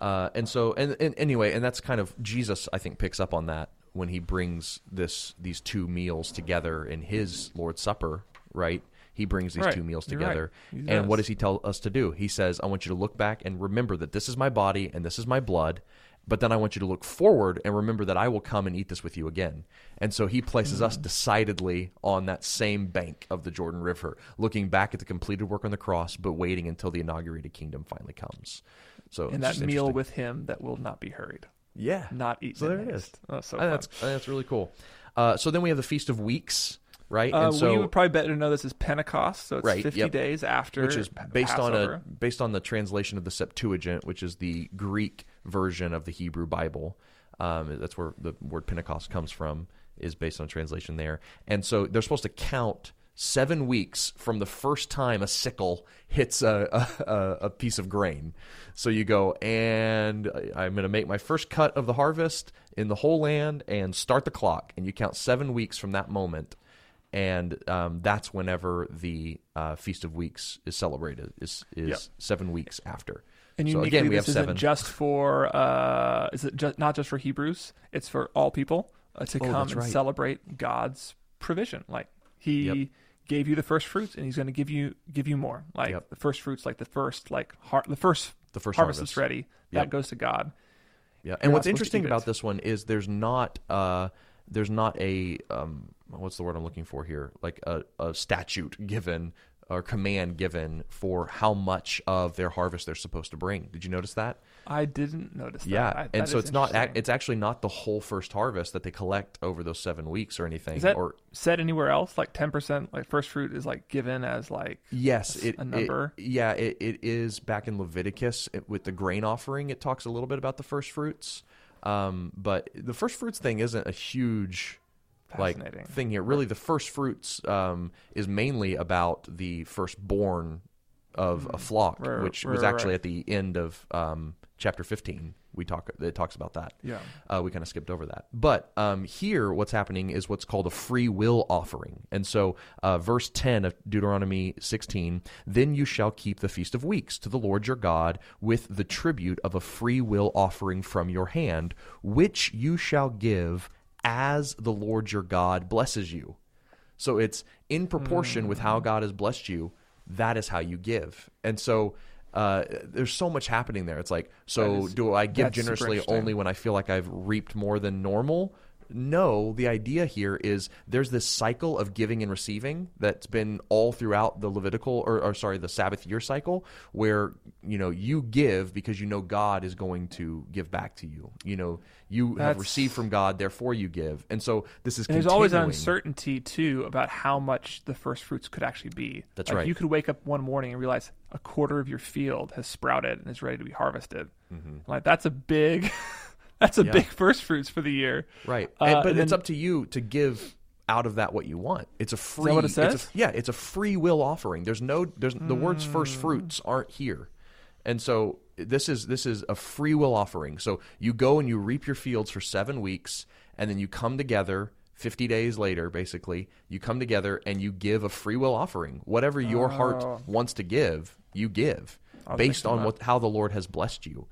Uh, and so and, and anyway, and that's kind of Jesus, I think, picks up on that when he brings this these two meals together in his Lord's Supper, right? He brings these right. two meals together. Right. And what does he tell us to do? He says, I want you to look back and remember that this is my body and this is my blood, but then I want you to look forward and remember that I will come and eat this with you again. And so he places mm-hmm. us decidedly on that same bank of the Jordan River, looking back at the completed work on the cross, but waiting until the inaugurated kingdom finally comes. So and that meal with him that will not be hurried. Yeah. Not eaten. So there it is. Oh, so that's, that's really cool. Uh, so then we have the Feast of Weeks, right? Uh, and so, well, you would probably better know this is Pentecost, so it's right, fifty yep. days after Which is based Passover. on a based on the translation of the Septuagint, which is the Greek version of the Hebrew Bible. Um, that's where the word Pentecost comes from, is based on translation there. And so they're supposed to count seven weeks from the first time a sickle hits a, a, a piece of grain. So you go, and I'm going to make my first cut of the harvest in the whole land and start the clock. And you count seven weeks from that moment. And um, that's whenever the uh, Feast of Weeks is celebrated, is, is yep. seven weeks after. And uniquely, so again, we this have isn't seven. just for, uh, is it just, not just for Hebrews, it's for all people uh, to oh, come and right. celebrate God's provision. Like he... Yep. gave you the first fruits, and he's going to give you give you more. Like yep. the first fruits, like the first like har- the first the first harvest, harvest. that's ready. Yep. That goes to God. Yeah, and You're what's interesting about this one is there's not uh, there's not a um, what's the word I'm looking for here? Like a, a statute given or command given for how much of their harvest they're supposed to bring. Did you notice that? I didn't notice that. Yeah, I, that and so it's not. It's actually not the whole first harvest that they collect over those seven weeks or anything. Is that or, said anywhere else? Like ten percent, like first fruit is like given as like yes, a, it, a number. It, yeah, it, it is back in Leviticus it, with the grain offering. It talks a little bit about the first fruits, um, but the first fruits thing isn't a huge. Like thing here, really, the first fruits um, is mainly about the firstborn of mm. a flock, right, which right, was actually right. at the end of um, chapter fifteen. We talk it talks about that. Yeah, uh, we kind of skipped over that. But um, here, what's happening is what's called a free will offering. And so, uh, verse ten of Deuteronomy sixteen: Then you shall keep the Feast of Weeks to the Lord your God with the tribute of a free will offering from your hand, which you shall give. As the Lord your God blesses you. So it's in proportion mm. with how God has blessed you, that is how you give. And so uh, there's so much happening there. It's like, so is, do I give generously only when I feel like I've reaped more than normal? No, the idea here is there's this cycle of giving and receiving that's been all throughout the Levitical, or, or sorry, the Sabbath year cycle, where, you know, you give because you know God is going to give back to you. You know, you that's... have received from God, therefore you give. And so this is and continuing. There's always an uncertainty, too, about how much the first fruits could actually be. That's like, right. You could wake up one morning and realize a quarter of your field has sprouted and is ready to be harvested. Mm-hmm. Like, that's a big... That's a yeah. big first fruits for the year. Right. And, uh, but and it's then, up to you to give out of that what you want. It's a free... Is that what it says? It's a, yeah, it's a free will offering. There's no... There's mm. The words first fruits aren't here. And so this is this is a free will offering. So you go and you reap your fields for seven weeks, and then you come together fifty days later, basically. You come together and you give a free will offering. Whatever your oh. heart wants to give, you give I'll based on what how the Lord has blessed you.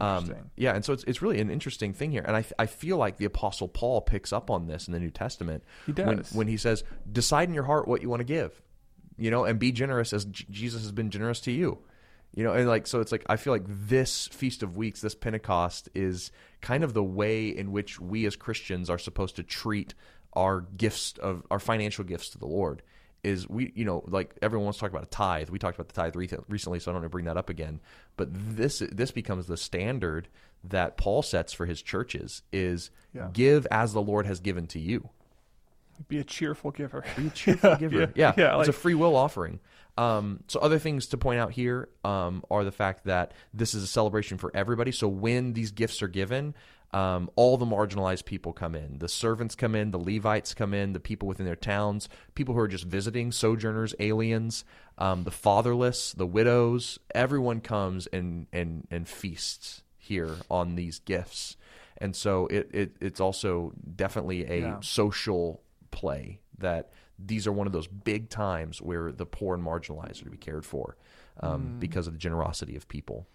Um, yeah, and so it's it's really an interesting thing here, and I I feel like the Apostle Paul picks up on this in the New Testament. He does when, when he says, "Decide in your heart what you want to give, you know, and be generous as J- Jesus has been generous to you, you know." And like so, it's like I feel like this Feast of Weeks, this Pentecost, is kind of the way in which we as Christians are supposed to treat our gifts of our financial gifts to the Lord. Is we, you know, like everyone wants to talk about a tithe. We talked about the tithe re- recently, so I don't want to bring that up again. But this this becomes the standard that Paul sets for his churches is yeah. give as the Lord has given to you. Be a cheerful giver. Be a cheerful yeah, giver. Yeah, yeah. yeah it's like... a free will offering. Um, so other things to point out here um, are the fact that this is a celebration for everybody. So when these gifts are given... Um, all the marginalized people come in. The servants come in, the Levites come in, the people within their towns, people who are just visiting, sojourners, aliens, um, the fatherless, the widows. Everyone comes and and and feasts here on these gifts. And so it, it it's also definitely a yeah. social play that these are one of those big times where the poor and marginalized are to be cared for um, mm. because of the generosity of people.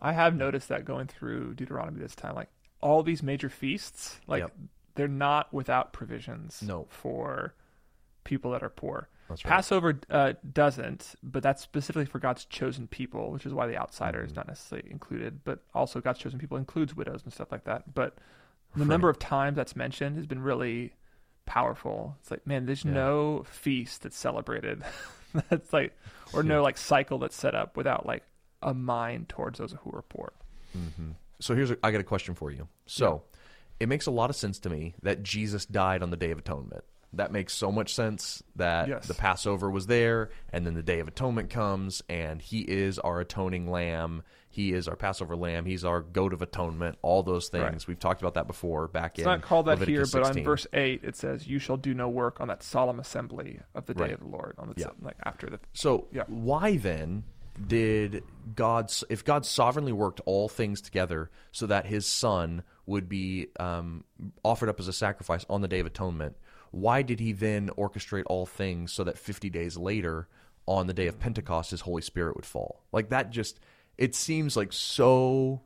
I have noticed that going through Deuteronomy this time, like, all these major feasts, like yep. they're not without provisions no. for people that are poor. That's right. Passover uh, doesn't, but that's specifically for God's chosen people, which is why the outsider mm-hmm. is not necessarily included, but also God's chosen people includes widows and stuff like that. But the right. number of times that's mentioned has been really powerful. It's like, man, there's yeah. no feast that's celebrated. That's like, or yeah. no like cycle that's set up without like a mind towards those who are poor. Mm-hmm. So here's a, I got a question for you. So yeah. it makes a lot of sense to me that Jesus died on the Day of Atonement. That makes so much sense that yes. the Passover was there, and then the Day of Atonement comes, and he is our atoning lamb. He is our Passover lamb. He's our goat of atonement, all those things. Right. We've talked about that before back it's in Leviticus It's not called that Leviticus here, but sixteen. On verse eight it says, you shall do no work on that solemn assembly of the Day right. of the Lord. On the yeah. se- like after the So yeah. why then... Did God, if God sovereignly worked all things together so that his son would be um, offered up as a sacrifice on the Day of Atonement, why did he then orchestrate all things so that fifty days later on the day of Pentecost, his Holy Spirit would fall? Like that just, it seems like so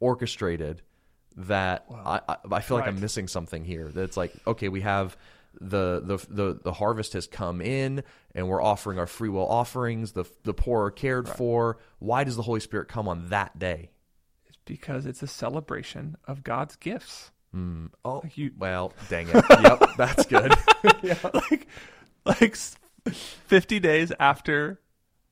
orchestrated that wow. I, I feel right. like I'm missing something here. That's like, okay, we have... The, the the the harvest has come in, and we're offering our free will offerings. The the poor are cared right. for. Why does the Holy Spirit come on that day? It's because it's a celebration of God's gifts. Mm. Oh, like you... well, dang it. Yep, that's good. yeah. Like, like fifty days after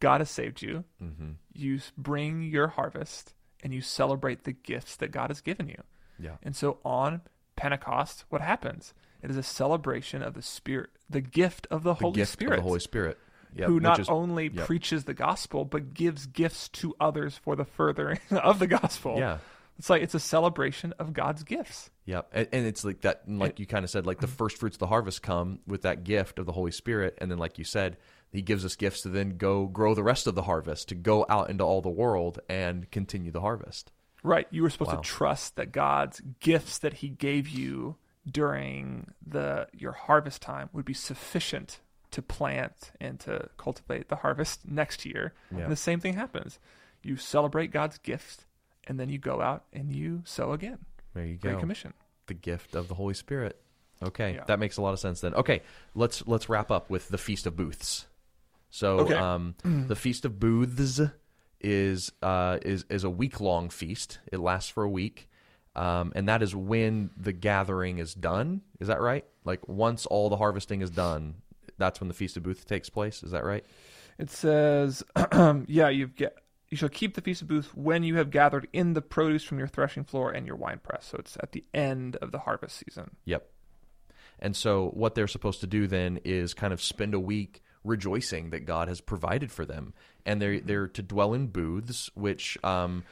God has saved you, mm-hmm. you bring your harvest, and you celebrate the gifts that God has given you. Yeah. And so on Pentecost, what happens? It is a celebration of the Spirit, the gift of the, the Holy gift Spirit, of the Holy Spirit, yep, who not is, only yep. preaches the gospel but gives gifts to others for the furthering of the gospel. Yeah, it's like it's a celebration of God's gifts. Yeah, and, and it's like that, like it, you kind of said, like the first fruits of the harvest come with that gift of the Holy Spirit, and then, like you said, he gives us gifts to then go grow the rest of the harvest, to go out into all the world and continue the harvest. Right, you were supposed wow. to trust that God's gifts that he gave you during the your harvest time would be sufficient to plant and to cultivate the harvest next year. Yeah. And the same thing happens. You celebrate God's gift, and then you go out and you sow again. There you go. Great Commission. The gift of the Holy Spirit. Okay, yeah. that makes a lot of sense then. Okay, let's let's wrap up with the Feast of Booths. So okay. um, mm. the Feast of Booths is, uh, is, is a week-long feast. It lasts for a week. Um, and that is when the gathering is done. Is that right? Like once all the harvesting is done, that's when the Feast of Booths takes place. Is that right? It says, yeah, you've get, you shall keep the Feast of Booths when you have gathered in the produce from your threshing floor and your winepress. So it's at the end of the harvest season. Yep. And so what they're supposed to do then is kind of spend a week rejoicing that God has provided for them. And they're, they're to dwell in booths, which... Um,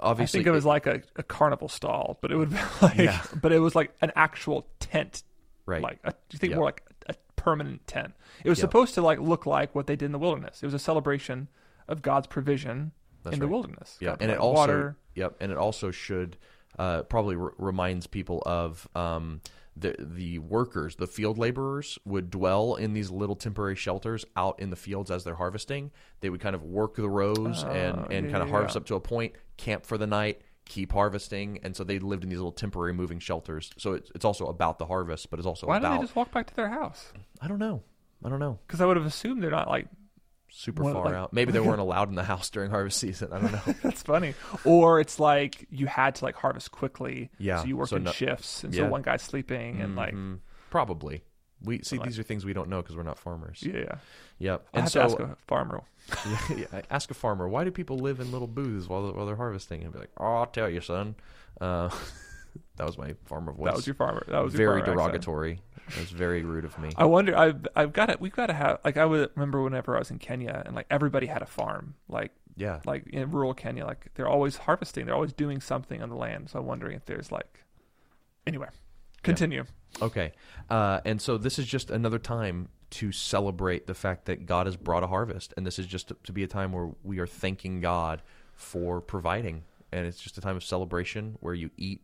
Obviously, I think it was it, like a, a carnival stall, but it would be like, yeah. but it was like an actual tent, right? Like, a, you think yep. more like a, a permanent tent. It was yep. supposed to like look like what they did in the wilderness. It was a celebration of God's provision That's in right. the wilderness. Yeah, and it also, water. yep, and it also should uh, probably r- reminds people of um, the the workers, the field laborers would dwell in these little temporary shelters out in the fields as they're harvesting. They would kind of work the rows oh, and and yeah, kind of yeah. harvest up to a point. Camp for the night, keep harvesting, and so they lived in these little temporary moving shelters. So it's, it's also about the harvest, but it's also why about... Why don't they just walk back to their house? I don't know. I don't know. Because I would have assumed they're not like... Super well, far like... out. Maybe they weren't allowed in the house during harvest season. I don't know. That's funny. Or it's like you had to like harvest quickly. Yeah. So you worked so in no... shifts, and yeah. so one guy's sleeping, and mm-hmm. like... Probably. We See, like... these are things we don't know because we're not farmers. Yeah, yeah. Yep. I'll and have so... to ask a farmer... yeah, yeah. Ask a farmer, why do people live in little booths while, while they're harvesting? And be like, oh, I'll tell you, son. Uh, that was my farmer voice. That was your farmer. That was very your farmer derogatory. That was very rude of me. I wonder. I've I've got it. We've got to have. Like I would remember whenever I was in Kenya, and like everybody had a farm. Like yeah, like in rural Kenya, like they're always harvesting. They're always doing something on the land. So I'm wondering if there's like. Anyway, continue. Yeah. Okay, uh, and so this is just another time to celebrate the fact that God has brought a harvest. And this is just to, to be a time where we are thanking God for providing. And it's just a time of celebration where you eat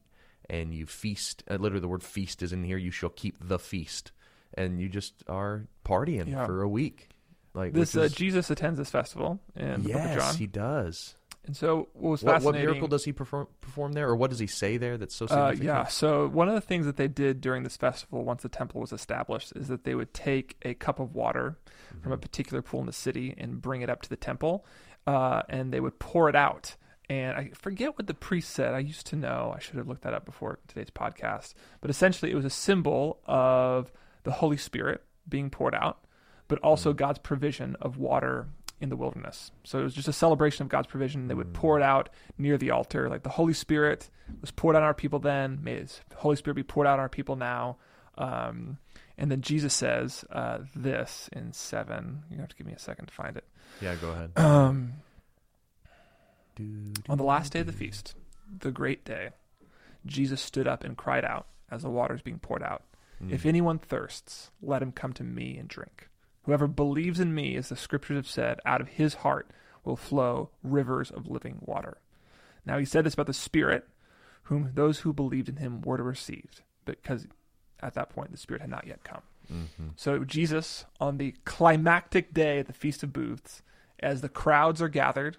and you feast. Uh, literally, the word feast is in here. You shall keep the feast. And you just are partying yeah. for a week. Like this, is... uh, Jesus attends this festival in the yes, book of John. He does. And so what was what, fascinating... What miracle does he perform, perform there? Or what does he say there that's so significant? Uh, yeah, so one of the things that they did during this festival once the temple was established is that they would take a cup of water mm-hmm. from a particular pool in the city and bring it up to the temple, uh, and they would pour it out. And I forget what the priest said. I used to know. I should have looked that up before today's podcast. But essentially it was a symbol of the Holy Spirit being poured out, but also mm-hmm. God's provision of water in the wilderness. So it was just a celebration of God's provision. They would pour it out near the altar. Like the Holy Spirit was poured on our people then. May his Holy Spirit be poured out on our people now. Um, and then Jesus says uh, this in seven. You have to give me a second to find it. Yeah, go ahead. Um, do, do, on the last day of the feast, the great day, Jesus stood up and cried out as the water is being poured out. Mm. If anyone thirsts, let him come to me and drink. Whoever believes in me, as the scriptures have said, out of his heart will flow rivers of living water. Now he said this about the Spirit, whom those who believed in him were to receive, because at that point the Spirit had not yet come. Mm-hmm. So Jesus, on the climactic day at the Feast of Booths, as the crowds are gathered,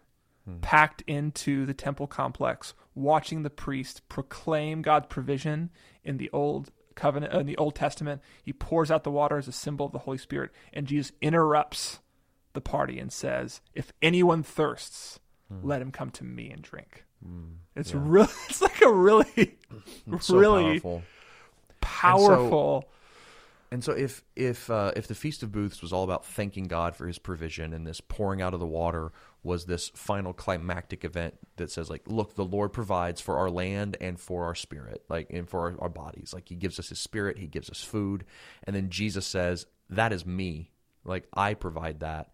mm-hmm. packed into the temple complex, watching the priest proclaim God's provision in the Old Covenant, in the Old Testament, he pours out the water as a symbol of the Holy Spirit, and Jesus interrupts the party and says, if anyone thirsts, mm. let him come to me and drink. Mm, it's yeah. really, it's like a really, it's really so powerful. powerful. And so, and so if if uh, if the Feast of Booths was all about thanking God for his provision, and this pouring out of the water was this final climactic event that says, like, look, the Lord provides for our land and for our spirit, like, and for our, our bodies. Like, he gives us his spirit, he gives us food. And then Jesus says, that is me. Like, I provide that.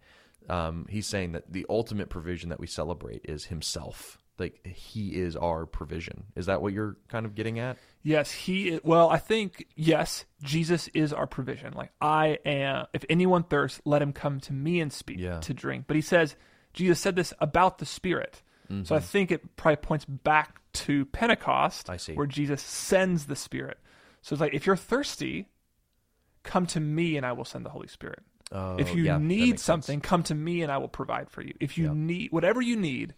Um, he's saying that the ultimate provision that we celebrate is himself. Like, he is our provision. Is that what you're kind of getting at? Yes, he is. Well, I think, yes, Jesus is our provision. Like, I am, if anyone thirsts, let him come to me and speak yeah. to drink. But he says... Jesus said this about the Spirit. Mm-hmm. So I think it probably points back to Pentecost, I see. Where Jesus sends the Spirit. So it's like, if you're thirsty, come to me and I will send the Holy Spirit. Oh, if you yeah, need something, sense. Come to me and I will provide for you. If you yeah. need, whatever you need,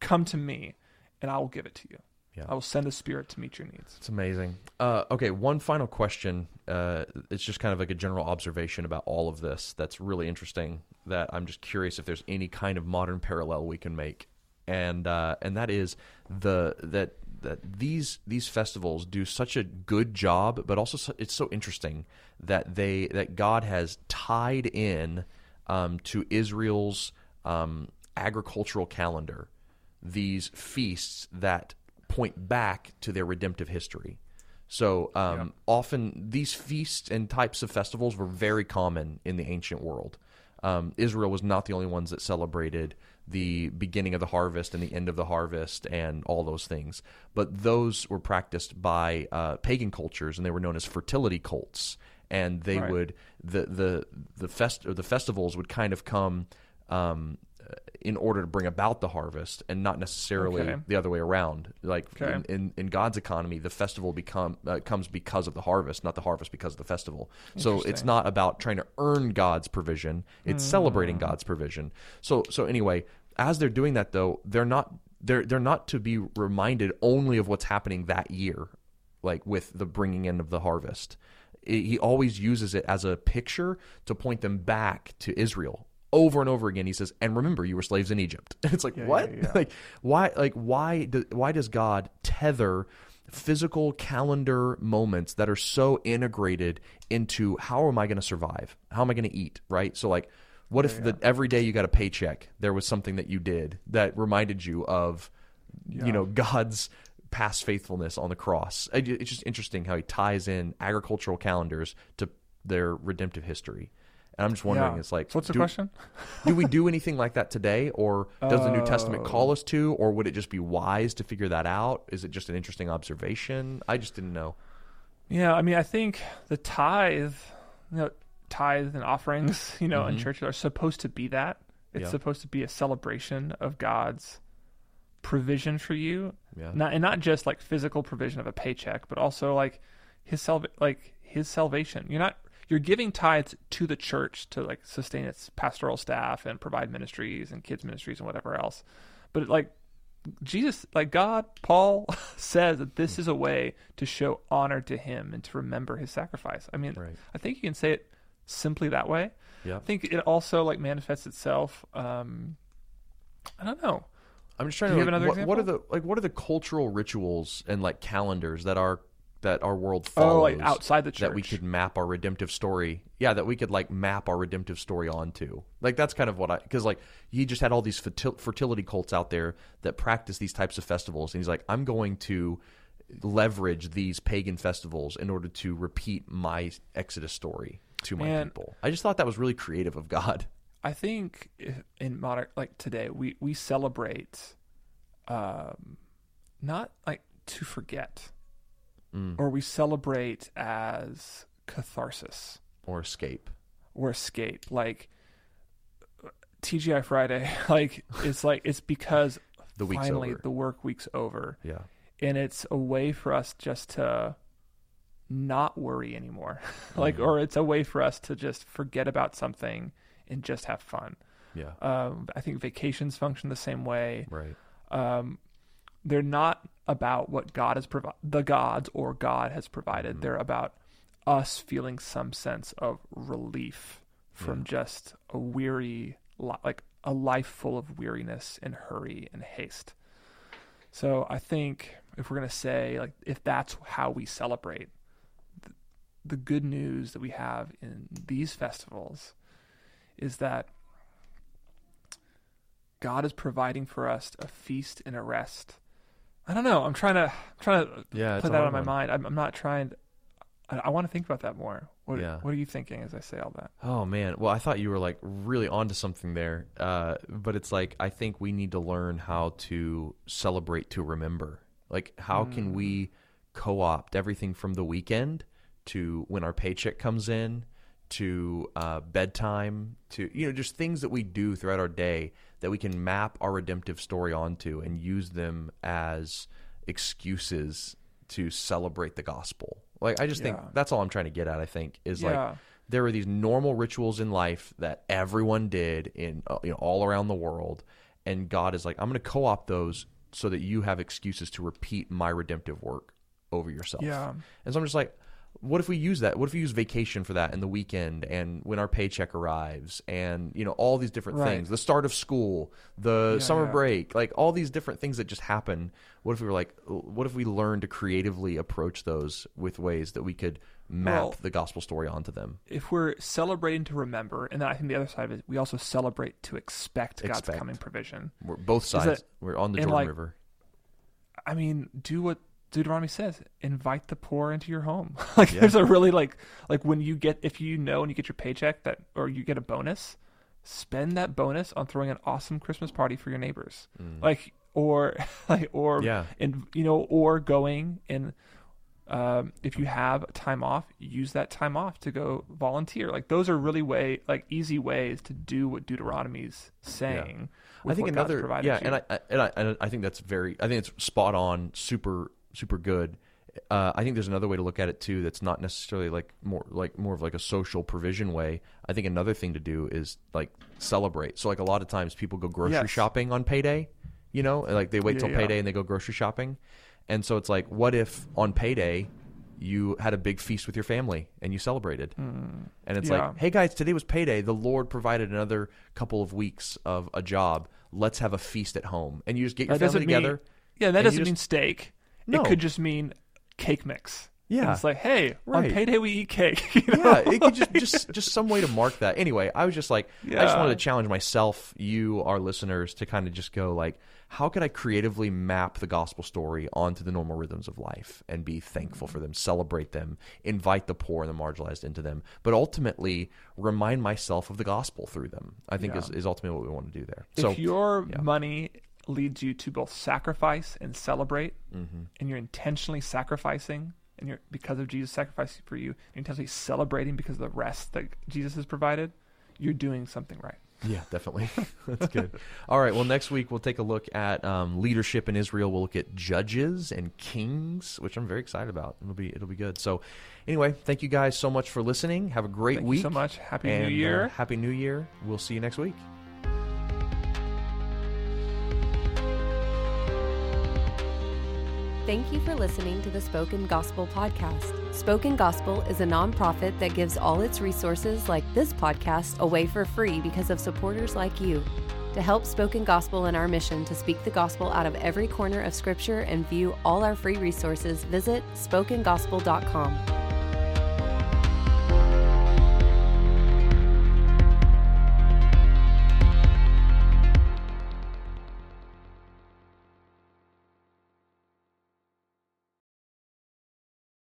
come to me and I will give it to you. Yeah. I will send the Spirit to meet your needs. It's amazing. Uh, okay, one final question. Uh, it's just kind of like a general observation about all of this that's really interesting that I'm just curious if there's any kind of modern parallel we can make. And uh, and that is the that that these these festivals do such a good job, but also so, it's so interesting that they that God has tied in um, to Israel's um, agricultural calendar these feasts that point back to their redemptive history. So um, yeah. often these feasts and types of festivals were very common in the ancient world. Um, Israel was not the only ones that celebrated the beginning of the harvest and the end of the harvest and all those things. But those were practiced by uh, pagan cultures, and they were known as fertility cults. And they right. would the the the fest or the festivals would kind of come um, in order to bring about the harvest, and not necessarily okay. the other way around. Like okay. in, in, in God's economy, the festival become uh, comes because of the harvest, not the harvest because of the festival. So it's not about trying to earn God's provision; it's mm. celebrating God's provision. So so anyway. As they're doing that, though, they're not they're they're not to be reminded only of what's happening that year, like with the bringing in of the harvest. It, he always uses it as a picture to point them back to Israel over and over again. He says, "And remember, you were slaves in Egypt." It's like yeah, what? Yeah, yeah. Like why? Like why? Do, why does God tether physical calendar moments that are so integrated into how am I going to survive? How am I going to eat? Right? So like. What if yeah, yeah. the, every day you got a paycheck, there was something that you did that reminded you of, yeah. you know, God's past faithfulness on the cross? It's just interesting how he ties in agricultural calendars to their redemptive history. And I'm just wondering, yeah. it's like... So what's the do, question? Do we do anything like that today, or does the New Testament call us to, or would it just be wise to figure that out? Is it just an interesting observation? I just didn't know. Yeah, I mean, I think the tithe... You know, tithe and offerings, you know, mm-hmm. in churches are supposed to be that. It's yeah. supposed to be a celebration of God's provision for you, yeah. not and not just like physical provision of a paycheck, but also like his sal- like his salvation. You're not you're giving tithes to the church to like sustain its pastoral staff and provide ministries and kids ministries and whatever else. But like Jesus, like God, Paul says that this mm-hmm. is a way to show honor to him and to remember his sacrifice. I mean, right. I think you can say it simply that way. Yeah. I think it also like manifests itself. Um, I don't know. I'm just trying Do to you like, have another what, example? What are the like what are the cultural rituals and like calendars that are that our world follows oh, like outside the church that we could map our redemptive story? Yeah, that we could like map our redemptive story onto. Like that's kind of what I because like he just had all these fertility cults out there that practice these types of festivals, and he's like, I'm going to leverage these pagan festivals in order to repeat my Exodus story to my Man, people. I just thought that was really creative of God. I think in modern, like today, we, we celebrate um, not like to forget, mm. or we celebrate as catharsis. Or escape. Or escape. Like T G I Friday, like it's like it's because the week's finally over. The work week's over. Yeah. And it's a way for us just to not worry anymore like mm-hmm. or it's a way for us to just forget about something and just have fun. Yeah. um I think vacations function the same way, right? Um they're not about what God has provided, the gods or God has provided. Mm-hmm. They're about us feeling some sense of relief from yeah. just a weary li- like a life full of weariness and hurry and haste. So I think if we're going to say like if that's how we celebrate the good news that we have in these festivals is that God is providing for us a feast and a rest. I don't know. I'm trying to I'm trying to yeah, put that on my mind. I'm, I'm not trying to, I, I want to think about that more. What, yeah. what are you thinking as I say all that? Oh man. Well, I thought you were like really onto something there. Uh, but it's like, I think we need to learn how to celebrate, to remember, like how mm. can we co-opt everything from the weekend to when our paycheck comes in, to uh, bedtime, to, you know, just things that we do throughout our day that we can map our redemptive story onto and use them as excuses to celebrate the gospel. Like, I just yeah. think that's all I'm trying to get at, I think, is yeah. like there are these normal rituals in life that everyone did in you know, all around the world, and God is like, I'm going to co-opt those so that you have excuses to repeat my redemptive work over yourself. Yeah. And so I'm just like, what if we use that? What if we use vacation for that, and the weekend, and when our paycheck arrives, and, you know, all these different right. things, the start of school, the yeah, summer yeah. break, like all these different things that just happen. What if we were like, what if we learned to creatively approach those with ways that we could map well, the gospel story onto them? If we're celebrating to remember, and then I think the other side of it, we also celebrate to expect, expect. God's coming provision. We're both sides. That, we're on the Jordan like, River. I mean, do what Deuteronomy says, invite the poor into your home. Like yeah. there's a really like, like when you get, if you know, and you get your paycheck that, or you get a bonus, spend that bonus on throwing an awesome Christmas party for your neighbors. Mm. Like, or, like, or, yeah. and, you know, or going and, um, if you have time off, use that time off to go volunteer. Like those are really way, like easy ways to do what Deuteronomy's saying. Yeah. I think another, yeah. You. And I, and I, and I think that's very, I think it's spot on, super, super good. Uh, I think there's another way to look at it too. That's not necessarily like more like more of like a social provision way. I think another thing to do is like celebrate. So like a lot of times people go grocery yes. shopping on payday, you know, and like they wait yeah, till yeah. payday and they go grocery shopping. And so it's like, what if on payday you had a big feast with your family and you celebrated? Mm, and it's yeah. like, hey guys, today was payday. The Lord provided another couple of weeks of a job. Let's have a feast at home. And you just get your that family together. Mean, yeah, that doesn't just, mean steak. No. It could just mean cake mix. Yeah. And it's like, hey, right. on payday we eat cake. You know? Yeah, it could just, just just some way to mark that. Anyway, I was just like, yeah. I just wanted to challenge myself, you, our listeners, to kind of just go like, how could I creatively map the gospel story onto the normal rhythms of life and be thankful for them, celebrate them, invite the poor and the marginalized into them, but ultimately remind myself of the gospel through them, I think yeah. is, is ultimately what we want to do there. If so, your yeah. money leads you to both sacrifice and celebrate, mm-hmm. and you're intentionally sacrificing, and you're because of Jesus sacrificing for you, you're intentionally celebrating because of the rest that Jesus has provided, you're doing something right. Yeah, definitely. That's good. All right. Well, next week we'll take a look at um, leadership in Israel. We'll look at judges and kings, which I'm very excited about. It'll be it'll be good. So, anyway, thank you guys so much for listening. Have a great thank week. Thank you so much. Happy and, New Year. Uh, Happy New Year. We'll see you next week. Thank you for listening to the Spoken Gospel podcast. Spoken Gospel is a nonprofit that gives all its resources like this podcast away for free because of supporters like you. To help Spoken Gospel in our mission to speak the gospel out of every corner of Scripture and view all our free resources, visit spoken gospel dot com.